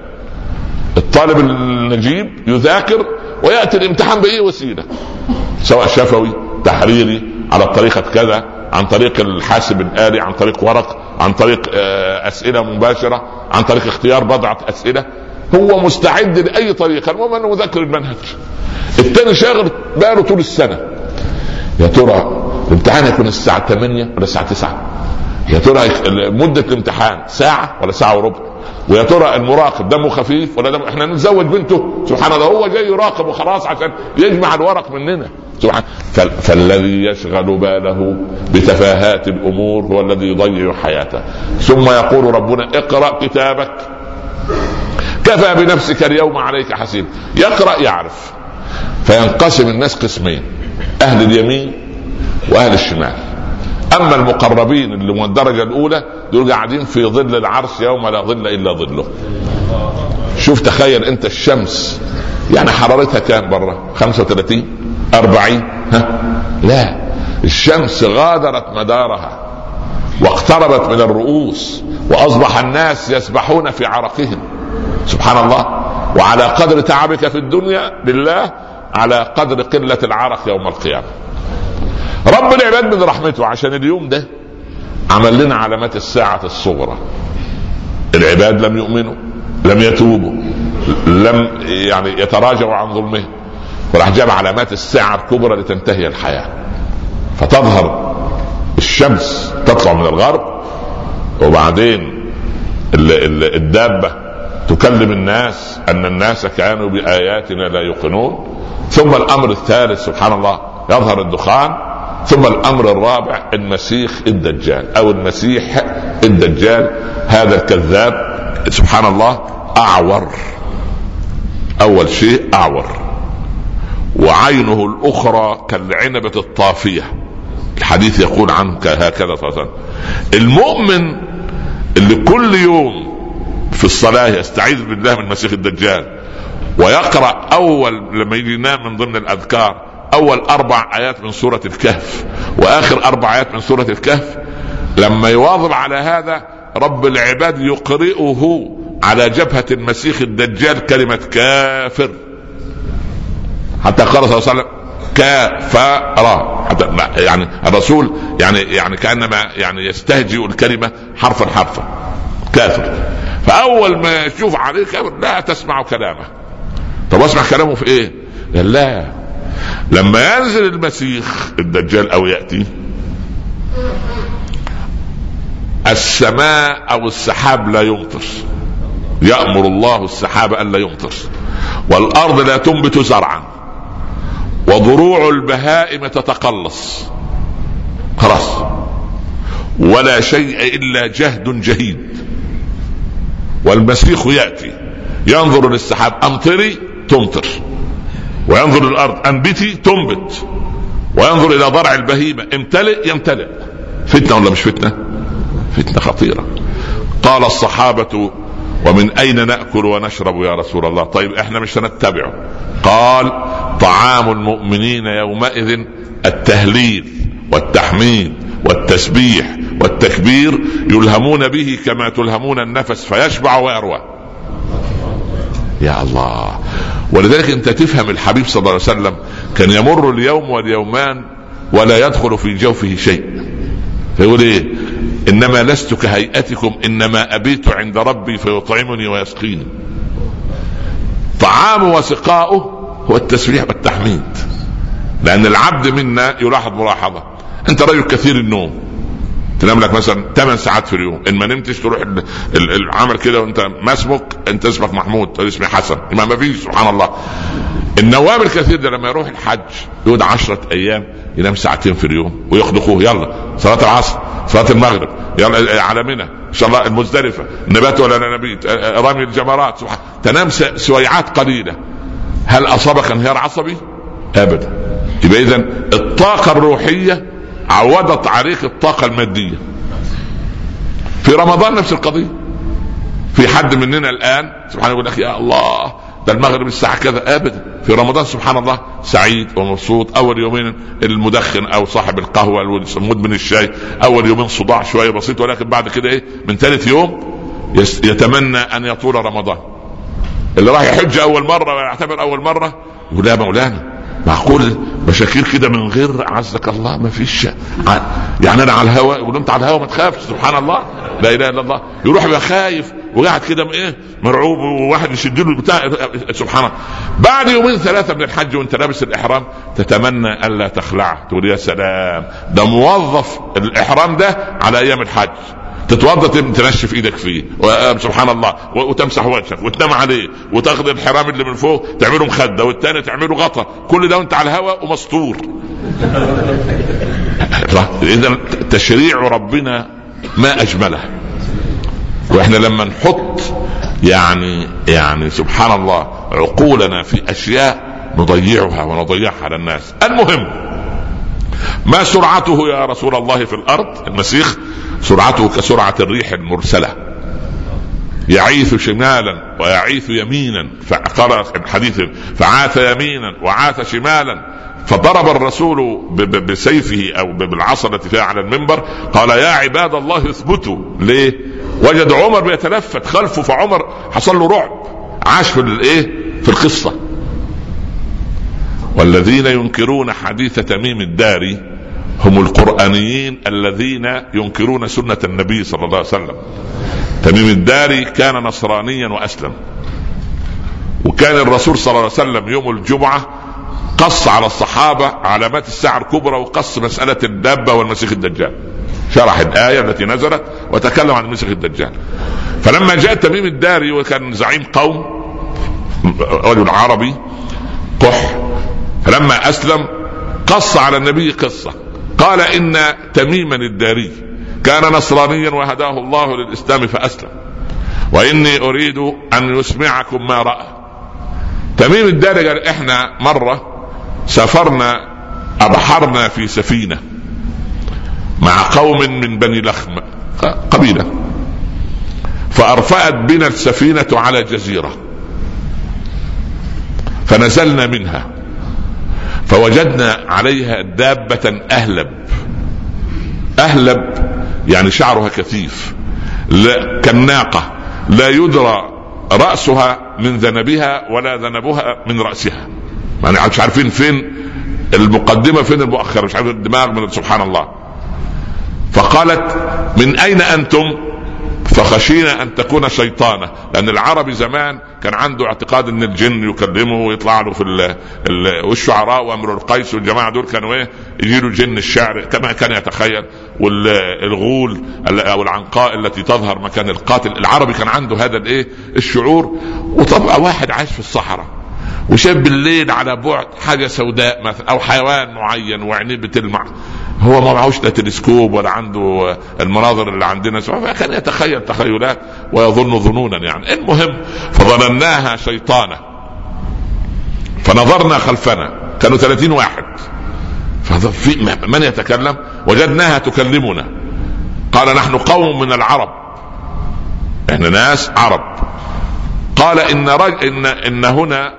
الطالب النجيب يذاكر ويأتي الامتحان بأي وسيلة، سواء شفوي تحريري على طريقة كذا، عن طريق الحاسب الآلي، عن طريق ورق، عن طريق أسئلة مباشرة، عن طريق اختيار بضعة أسئلة، هو مستعد لأي طريقة، المهم أنه يذاكر المنهج. التاني شاغل باله طول السنة، يا ترى الامتحان يكون الساعة 8 ولا الساعة 9، يا ترى مدة الامتحان ساعة ولا ساعة وربع، ويا ترى المراقب دمه خفيف ولا دمه. احنا نتزوج بنته سبحان الله، هو جاي يراقب وخلاص عشان يجمع الورق مننا سبحان. فالذي يشغل باله بتفاهات الأمور هو الذي يضيع حياته. ثم يقول ربنا اقرأ كتابك كفى بنفسك اليوم عليك حسيب. يقرأ يعرف. فينقسم الناس قسمين، أهل اليمين وأهل الشمال. أما المقربين اللي من الدرجة الأولى دول قاعدين في ظل العرش يوم لا ظل إلا ظله. شوف تخيل أنت الشمس يعني حرارتها كام برة، 35 40 ها؟ لا، الشمس غادرت مدارها واقتربت من الرؤوس وأصبح الناس يسبحون في عرقهم. سبحان الله. وعلى قدر تعبك في الدنيا لله على قدر قلة العرق يوم القيامة. رب العباد من رحمته عشان اليوم ده عمل لنا علامات الساعة الصغرى. العباد لم يؤمنوا، لم يتوبوا، لم يعني يتراجعوا عن ظلمهم، وراح جاب علامات الساعة الكبرى لتنتهي الحياة. فتظهر الشمس تطلع من الغرب، وبعدين الدابة تكلم الناس أن الناس كانوا بآياتنا لا يوقنون. ثم الأمر الثالث سبحان الله يظهر الدخان. ثم الأمر الرابع المسيح الدجال أو المسيح الدجال، هذا الكذاب سبحان الله أعور. أول شيء أعور، وعينه الأخرى كالعنبة الطافية، الحديث يقول عنه هكذا صلى. المؤمن اللي كل يوم في الصلاة يستعيذ بالله من المسيح الدجال ويقرأ أول لما ينام من ضمن الأذكار أول 4 آيات من سورة الكهف وآخر 4 آيات من سورة الكهف، لما يواظب على هذا رب العباد يقرئه على جبهة المسيح الدجال كلمة كافر، حتى قال صلى الله عليه وسلم كافر، حتى يعني الرسول يعني كأنما يعني يستهجئ الكلمة حرفا حرفا كافر. فأول ما يشوف عليه كافر لا تسمع كلامه. طب اسمع كلامه في ايه؟ لا، لما ينزل المسيح الدجال أو يأتي السماء أو السحاب لا يمطر، يأمر الله السحاب أن لا يمطر، والأرض لا تنبت زرعا، وضروع البهائم تتقلص، خلاص، ولا شيء إلا جهد جهيد. والمسيح يأتي ينظر للسحاب أمطري تمطر، وينظر للأرض أنبتي تنبت، وينظر إلى ضرع البهيمة امتلئ يمتلئ. فتنة ولا مش فتنة؟ فتنة خطيرة. قال الصحابة ومن أين نأكل ونشرب يا رسول الله؟ طيب احنا مش هنتبعه. قال طعام المؤمنين يومئذ التهليل والتحميد والتسبيح والتكبير يلهمون به كما تلهمون النفس فيشبع ويروى. يا الله. ولذلك انت تفهم الحبيب صلى الله عليه وسلم كان يمر اليوم واليومان ولا يدخل في جوفه شيء. فيقول ايه؟ انما لست كهيئتكم انما ابيت عند ربي فيطعمني ويسقيني. طعامه وسقاؤه هو التسبيح والتحميد. لان العبد منا يلاحظ ملاحظة. انت رجل كثير النوم. تنام لك مثلا 8 ساعات في اليوم. ان ما نمتش تروح العمل كده وانت ما اسمك، انت اسمك محمود، اسمي حسن، ما فيش. سبحان الله. النواب الكثير ده لما يروح الحج يقعد 10 أيام ينام 2 ساعة في اليوم ويخلقوه يلا صلاة العصر، صلاة المغرب، يلا على منى ان شاء الله، المزدلفة، نبات ولا نبيت، رمي الجمرات، تنام سويعات قليلة. هل اصابك انهيار عصبي؟ ابدا. يبقى اذا الطاقة الروحية عوضت عليك الطاقة المادية. في رمضان نفس القضية. في حد مننا الآن سبحان الله يقول لك يا الله ده المغرب الساعة كذا. أبدا. في رمضان سبحان الله سعيد ومبسوط. أول يومين المدخن أو صاحب القهوة المدمن الشاي، أول يومين صداع شوية بسيط، ولكن بعد كده إيه؟ من ثالث يوم يتمنى أن يطول رمضان. اللي راح يحج أول مرة ويعتبر أول مرة يقول يا مولانا معقول مشاكل كده من غير عزك الله؟ ما فيش يعني انا على الهواء. يقول انت على الهواء ما تخافش. سبحان الله. لا اله الا الله. يروح يبقى خايف وقاعد كده ايه مرعوب وواحد يشدله بتاع. سبحان الله. بعد يومين 3 من الحج وانت لابس الاحرام تتمنى الا تخلع. تقول يا سلام ده موظف الاحرام ده على ايام الحج، تتوضا تنشف ايدك فيه سبحان الله، وتمسح وجهك وتنام عليه، وتاخذ الحرام اللي من فوق تعمله مخده والتاني تعمله غطا، كل ده وانت على الهواء ومستور. اذا تشريع ربنا ما اجمله. واحنا لما نحط يعني سبحان الله عقولنا في اشياء نضيعها على الناس. المهم ما سرعته يا رسول الله في الارض؟ المسيح سرعته كسرعة الريح المرسلة، يعيث شمالا ويعيث يمينا، فقرأ الحديث فعاث يمينا وعاث شمالا، فضرب الرسول بسيفه أو بالعصا التي فيها على المنبر. قال يا عباد الله اثبتوا. ليه؟ وجد عمر بيتلفت خلفه، فعمر حصل له رعب، عاش في القصة. والذين ينكرون حديث تميم الداري هم القرآنيين الذين ينكرون سنة النبي صلى الله عليه وسلم. تميم الداري كان نصرانيا وأسلم، وكان الرسول صلى الله عليه وسلم يوم الجمعة قص على الصحابة علامات الساعة الكبرى، وقص مسألة الدابة والمسيح الدجال، شرح الآية التي نزلت وتكلم عن المسيح الدجال. فلما جاء تميم الداري وكان زعيم قوم رجل عربي قح، فلما أسلم قص على النبي قصة، قال إن تميما الداري كان نصرانيا وهداه الله للإسلام فأسلم، وإني أريد أن يسمعكم ما رأى. تميم الداري قال إحنا مرة سافرنا أبحرنا في سفينة مع قوم من بني لخم قبيلة، فأرفأت بنا السفينة على جزيرة فنزلنا منها فوجدنا عليها دابة أهلب يعني شعرها كثيف كالناقة، لا يدرى رأسها من ذنبها ولا ذنبها من رأسها، يعني مش عارفين فين المقدمة فين المؤخرة، مش عارفين الدماغ من سبحان الله. فقالت من أين أنتم؟ فخشينا أن تكون شيطانة، لأن العربي زمان كان عنده اعتقاد أن الجن يكلمه ويطلع له والشعراء وأمر القيس والجماعة دول كانوا يجي له جن الشعر كما كان يتخيل، والغول أو العنقاء التي تظهر مكان القاتل. العربي كان عنده هذا الشعور. وطبعا واحد عايش في الصحراء وشاب الليل على بعد حاجة سوداء مثلا أو حيوان معين وعينيه بتلمع، هو ما معهوش لا تلسكوب ولا عنده المناظر اللي عندنا، فكان يتخيل تخيلات ويظن ظنونا يعني. المهم فظنناها شيطانة فنظرنا خلفنا، كانوا 30 واحد، من يتكلم؟ وجدناها تكلمنا. قال نحن قوم من العرب احنا ناس عرب. قال إن هنا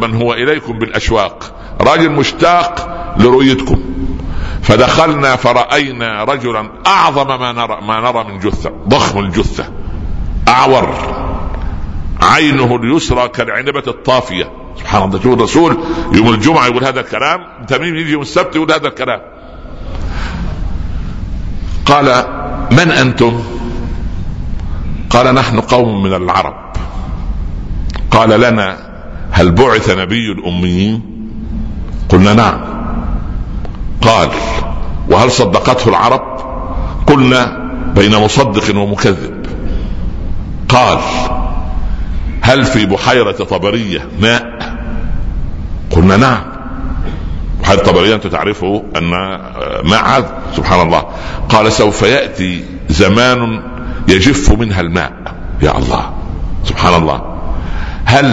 من هو إليكم بالأشواق, راجل مشتاق لرؤيتكم. فدخلنا فرأينا رجلا أعظم ما نرى من جثة, ضخم الجثة, أعور, عينه اليسرى كالعنبة الطافية. سبحان الله, تقول الرسول يوم الجمعة يقول هذا الكلام, تميم يجي يوم السبت يقول هذا الكلام. قال من أنتم؟ قال نحن قوم من العرب. قال لنا هل بعث نبي الأميين؟ قلنا نعم. قال وهل صدقته العرب؟ قلنا بين مصدق ومكذب. قال هل في بحيرة طبرية ماء؟ قلنا نعم. بحيرة طبرية أنت تعرفه أن ماء عذب. سبحان الله. قال سوف يأتي زمان يجف منها الماء. يا الله, سبحان الله. هل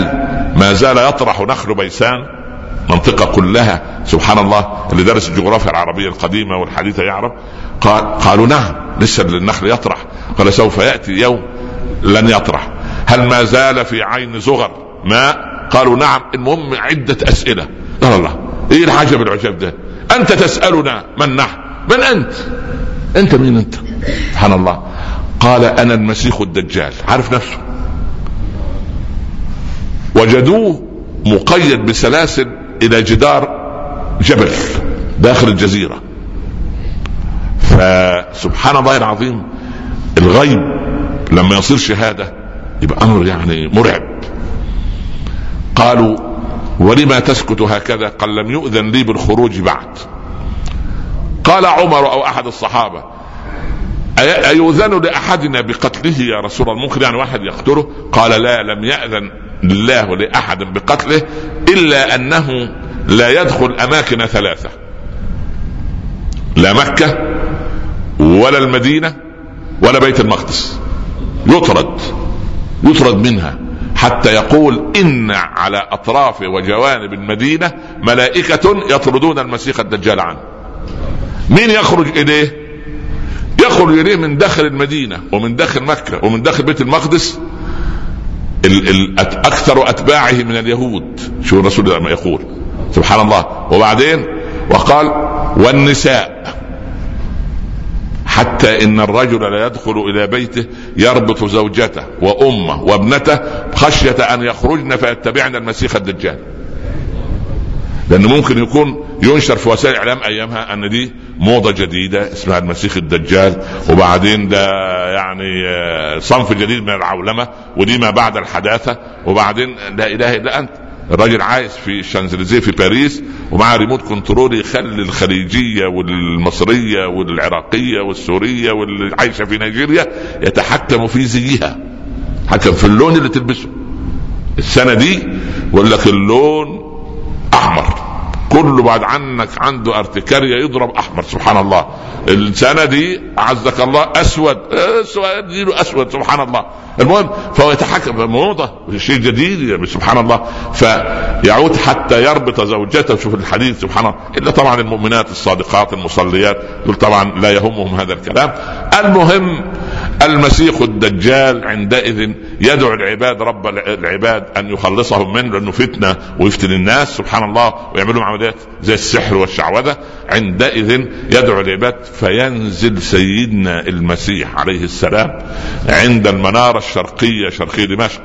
ما زال يطرح نخل بيسان, منطقة كلها سبحان الله اللي درس الجغرافيا العربية القديمة والحديثة يعرف. قالوا نعم لسه النخل يطرح. قال سوف يأتي يوم لن يطرح. هل ما زال في عين زغر ماء؟ قالوا نعم. المهم عدة أسئلة. قال الله ايه الحاجة بالعجاب ده, انت تسألنا من نحن, من انت مين انت؟ سبحان الله. قال انا المسيح الدجال, عارف نفسه. وجدوه مقيد بسلاسل الى جدار جبل داخل الجزيرة. فسبحان الله العظيم, الغيب لما يصير شهادة يبقى امر يعني مرعب. قالوا ولما تسكت هكذا؟ قال لم يؤذن لي بالخروج بعد. قال عمر او احد الصحابة أيؤذن لأحدنا بقتله يا رسول الله؟ ممكن يعني واحد يقتله؟ قال لا, لم يأذن الله لأحد بقتله إلا أنه لا يدخل أماكن ثلاثة, لا مكة ولا المدينة ولا بيت المقدس, يطرد منها حتى يقول إن على أطراف وجوانب المدينة ملائكة يطردون المسيح الدجال عنه. مين يخرج إليه؟ يخرج إليه من داخل المدينة ومن داخل مكة ومن داخل بيت المقدس أكثر أتباعه من اليهود. شو الرسول لما يقول سبحان الله. وبعدين وقال والنساء, حتى إن الرجل لا يدخل إلى بيته يربط زوجته وأمه وابنته خشية أن يخرجن فيتبعن المسيح الدجال. لأنه ممكن يكون ينشر في وسائل الإعلام أيامها أن دي موضة جديدة اسمها المسيح الدجال, وبعدين ده يعني صنف جديد من العولمة, ودي ما بعد الحداثة, وبعدين لا إله إلا أنت. الراجل عايش في الشانزليزيه في باريس ومع ريموت كنترول يخلي الخليجية والمصرية والعراقية والسورية والعايشة في نيجيريا يتحكم في زيها, حكم في اللون اللي تلبسه. السنة دي يقول لك اللون أحمر, كله بعد عنك عنده ارتكارية يضرب أحمر. سبحان الله. السنة دي عزك الله أسود ديله أسود. سبحان الله. المهم فهو يتحكم بموضة, شيء جديد سبحان الله. فيعود حتى يربط زوجته. شوف الحديث سبحان الله. إلا طبعا المؤمنات الصادقات المصليات دول طبعا لا يهمهم هذا الكلام. المهم المسيح الدجال عندئذ يدعو العباد, رب العباد, أن يخلصهم منه, لأنه فتنة ويفتن الناس سبحان الله ويعملوا عمليات زي السحر والشعوذة. عندئذ يدعو العباد فينزل سيدنا المسيح عليه السلام عند المنارة الشرقية, شرقي دمشق,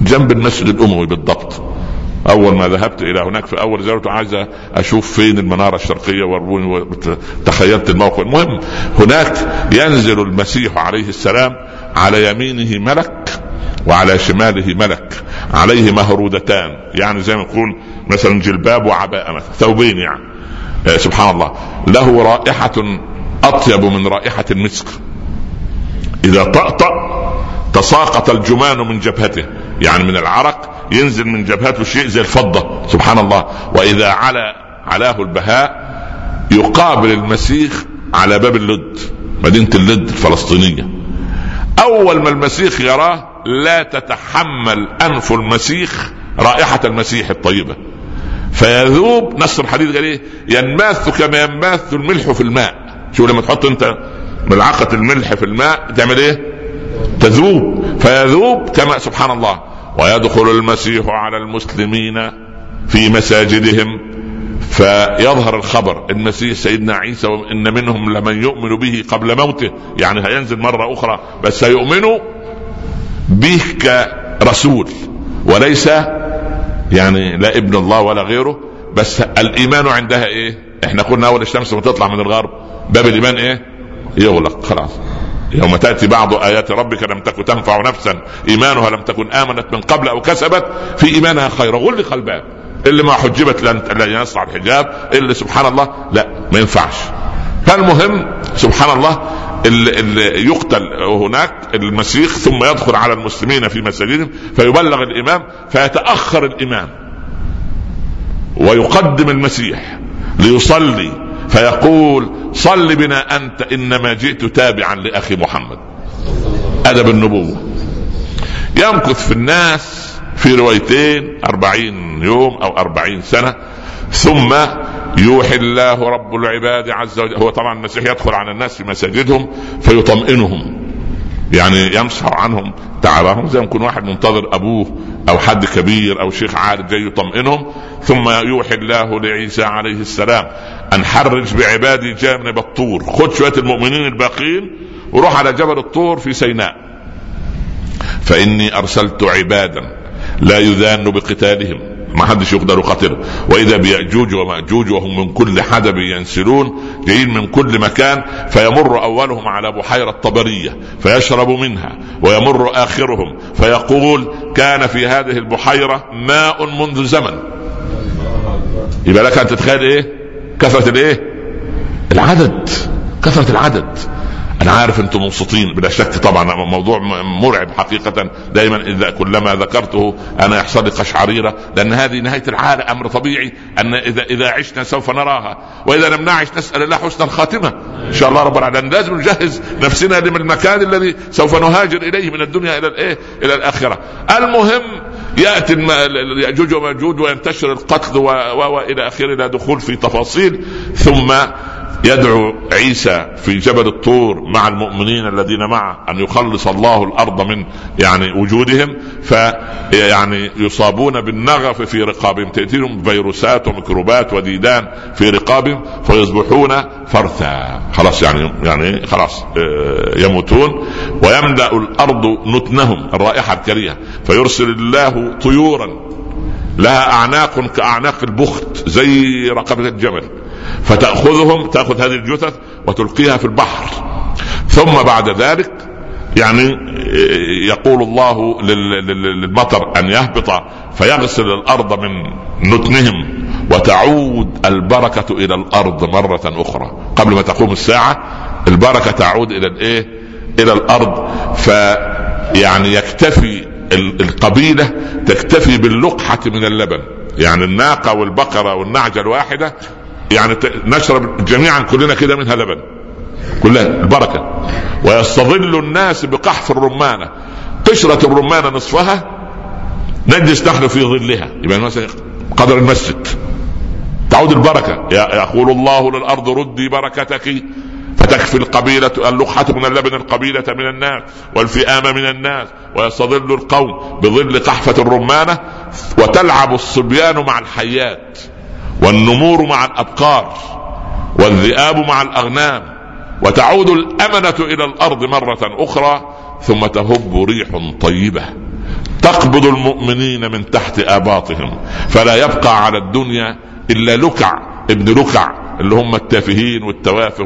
جنب المسجد الأموي بالضبط. أول ما ذهبت إلى هناك في أول زيارة عايز أشوف فين المنارة الشرقية واربوني, تخيلت الموقف. المهم هناك ينزل المسيح عليه السلام, على يمينه ملك وعلى شماله ملك, عليه مهرودتان, يعني زي ما نقول مثلا جلباب وعباءة, مثلا ثوبين يعني. سبحان الله. له رائحة أطيب من رائحة المسك, إذا طأطأ تساقط الجمان من جبهته, يعني من العرق ينزل من جبهته شيء زي الفضة. سبحان الله. وإذا علاه البهاء. يقابل المسيح على باب اللد, مدينة اللد الفلسطينية. أول ما المسيح يراه لا تتحمل أنف المسيح رائحة المسيح الطيبة, فيذوب. نص الحديث قال ايه؟ ينماث كما ينماث الملح في الماء. شو لما تحط انت ملعقة الملح في الماء تعمل ايه؟ تذوب. فيذوب كما سبحان الله. ويدخل المسيح على المسلمين في مساجدهم فيظهر الخبر المسيح سيدنا عيسى وإن منهم لمن يؤمن به قبل موته، يعني هينزل مرة أخرى بس هيؤمنوا به كرسول وليس يعني لا ابن الله ولا غيره، بس الإيمان عندها إيه؟ إحنا قلنا أول الشمس بتطلع من الغرب باب الإيمان إيه؟ يغلق خلاص. يوم تأتي بعض آيات ربك لم تكن تنفع نفسا إيمانها لم تكن آمنت من قبل أو كسبت في إيمانها خيرا غلق الباب، اللي ما حجبت لن يصنع الحجاب، اللي سبحان الله لا ما ينفعش. فالمهم سبحان الله اللي يقتل هناك المسيح ثم يدخل على المسلمين في مساجدهم فيبلغ الإمام فيتأخر الإمام ويقدم المسيح ليصلي فيقول صل بنا أنت إنما جئت تابعا لأخي محمد. أدب النبوة. يمكث في الناس في روايتين 40 يوم أو 40 سنة ثم يوحي الله رب العباد عز وجل. هو طبعا المسيح يدخل على الناس في مساجدهم فيطمئنهم، يعني يمسح عنهم تعبهم زي ما يكون واحد منتظر أبوه أو حد كبير أو شيخ عارف جاي يطمئنهم. ثم يوحي الله لعيسى عليه السلام أن حرج بعبادي جانب الطور، خد شوية المؤمنين الباقين وروح على جبل الطور في سيناء فإني أرسلت عبادا لا يذان بقتالهم ما حدش يقدر يقاتله، وإذا بيأجوج ومأجوج وهم من كل حدب ينسلون جايين من كل مكان، فيمر أولهم على بحيرة طبرية فيشرب منها ويمر آخرهم فيقول كان في هذه البحيرة ماء منذ زمن. يبقى لك أن تتخيل إيه كثرة الايه العدد، كثرة العدد. انا عارف انتم مبسوطين بلا شك، طبعا موضوع مرعب حقيقة، دائما اذا كلما ذكرته انا يحصل لي قشعريرة، لان هذه نهاية العالم امر طبيعي، ان اذا عشنا سوف نراها واذا لم نعش نسأل الله حسن الخاتمة ان شاء الله رب العالمين. لازم نجهز نفسنا للمكان الذي سوف نهاجر اليه من الدنيا الى الايه الى الاخرة. المهم يأتي يأجوج ومأجوج وينتشر القتل وإلى آخره، لا دخول في تفاصيل. ثم يدعو عيسى في جبل الطور مع المؤمنين الذين معه أن يخلص الله الأرض من يعني وجودهم، فيعني يصابون بالنغف في رقابهم، تأتيهم فيروسات وميكروبات وديدان في رقابهم فيصبحون فرثا خلاص، يعني خلاص يموتون. ويملأ الأرض نتنهم الرائحة الكريهة فيرسل الله طيورا لها أعناق كأعناق البخت زي رقبة الجمل فتأخذهم، تأخذ هذه الجثث وتلقيها في البحر. ثم بعد ذلك يعني يقول الله للمطر أن يهبط فيغسل الأرض من نتنهم وتعود البركة إلى الأرض مرة أخرى قبل ما تقوم الساعة، البركة تعود إلى الإيه إلى الأرض. فيعني يكتفي القبيلة تكتفي باللقحة من اللبن، يعني الناقة والبقرة والنعجة الواحدة يعني نشرب جميعا كلنا كده منها لبن كلها البركة. ويستظل الناس بقحف الرمانة، قشرة الرمانة نصفها نجلس نحن في ظلها، يبقى مثلا قدر المسجد تعود البركة. يقول الله للأرض ردي بركتك فتكفي القبيلة اللقحة من اللبن القبيلة من الناس والفئام من الناس. ويستظل القوم بظل قحفة الرمانة وتلعب الصبيان مع الحيات والنمور مع الأبقار والذئاب مع الأغنام وتعود الأمنة إلى الأرض مرة أخرى. ثم تهب ريح طيبة تقبض المؤمنين من تحت آباطهم فلا يبقى على الدنيا إلا لكع ابن لكع اللي هم التافهين والتوافه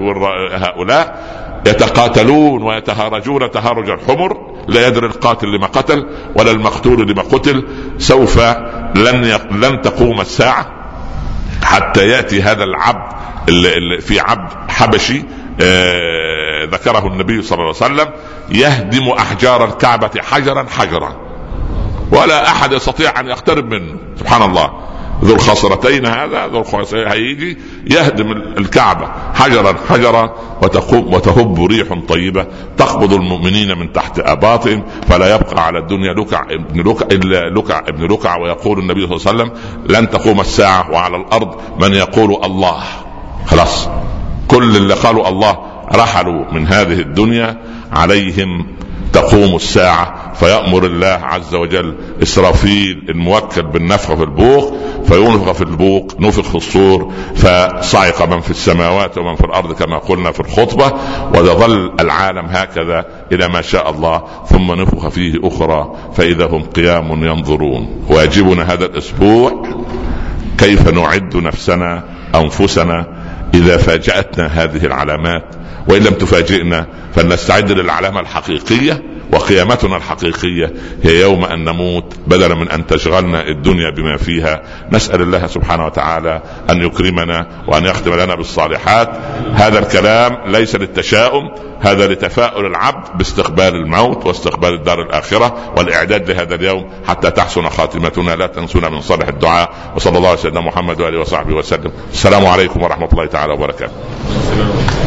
هؤلاء يتقاتلون ويتهارجون تهارج الحمر لا يدري القاتل لما قتل ولا المقتول لما قتل. سوف لن تقوم الساعة حتى يأتي هذا العبد اللي في عبد حبشي ذكره النبي صلى الله عليه وسلم يهدم أحجار الكعبة حجرا حجرا ولا أحد يستطيع أن يقترب منه. سبحان الله ذو الخصرتين هذا ذو الخصرتين هيجي يهدم الكعبة حجرا حجرا وتهب ريح طيبة تقبض المؤمنين من تحت آباطهم فلا يبقى على الدنيا لكع ابن لكع إلا لكع ابن لكع. ويقول النبي صلى الله عليه وسلم لن تقوم الساعة وعلى الأرض من يقول الله. خلاص كل اللي قالوا الله رحلوا من هذه الدنيا عليهم تقوم الساعة فيأمر الله عز وجل إسرافيل الموكل بالنفخ في البوق، فينفخ في البوق، نفخ في الصور، فصعق من في السماوات ومن في الأرض كما قلنا في الخطبة، وظل العالم هكذا إلى ما شاء الله، ثم نفخ فيه أخرى فإذا هم قيام ينظرون. واجبنا هذا الأسبوع كيف نعد نفسنا أنفسنا إذا فاجأتنا هذه العلامات، وإن لم تفاجئنا فلنستعد للعلامة الحقيقية، وقيامتنا الحقيقية هي يوم أن نموت بدلا من أن تشغلنا الدنيا بما فيها. نسأل الله سبحانه وتعالى أن يكرمنا وأن يختم لنا بالصالحات. هذا الكلام ليس للتشاؤم، هذا لتفاؤل العبد باستقبال الموت واستقبال الدار الآخرة والإعداد لهذا اليوم حتى تحسن خاتمتنا. لا تنسونا من صالح الدعاء، وصلى الله على سيدنا محمد وآله وصحبه وسلم. السلام عليكم ورحمة الله تعالى وبركاته.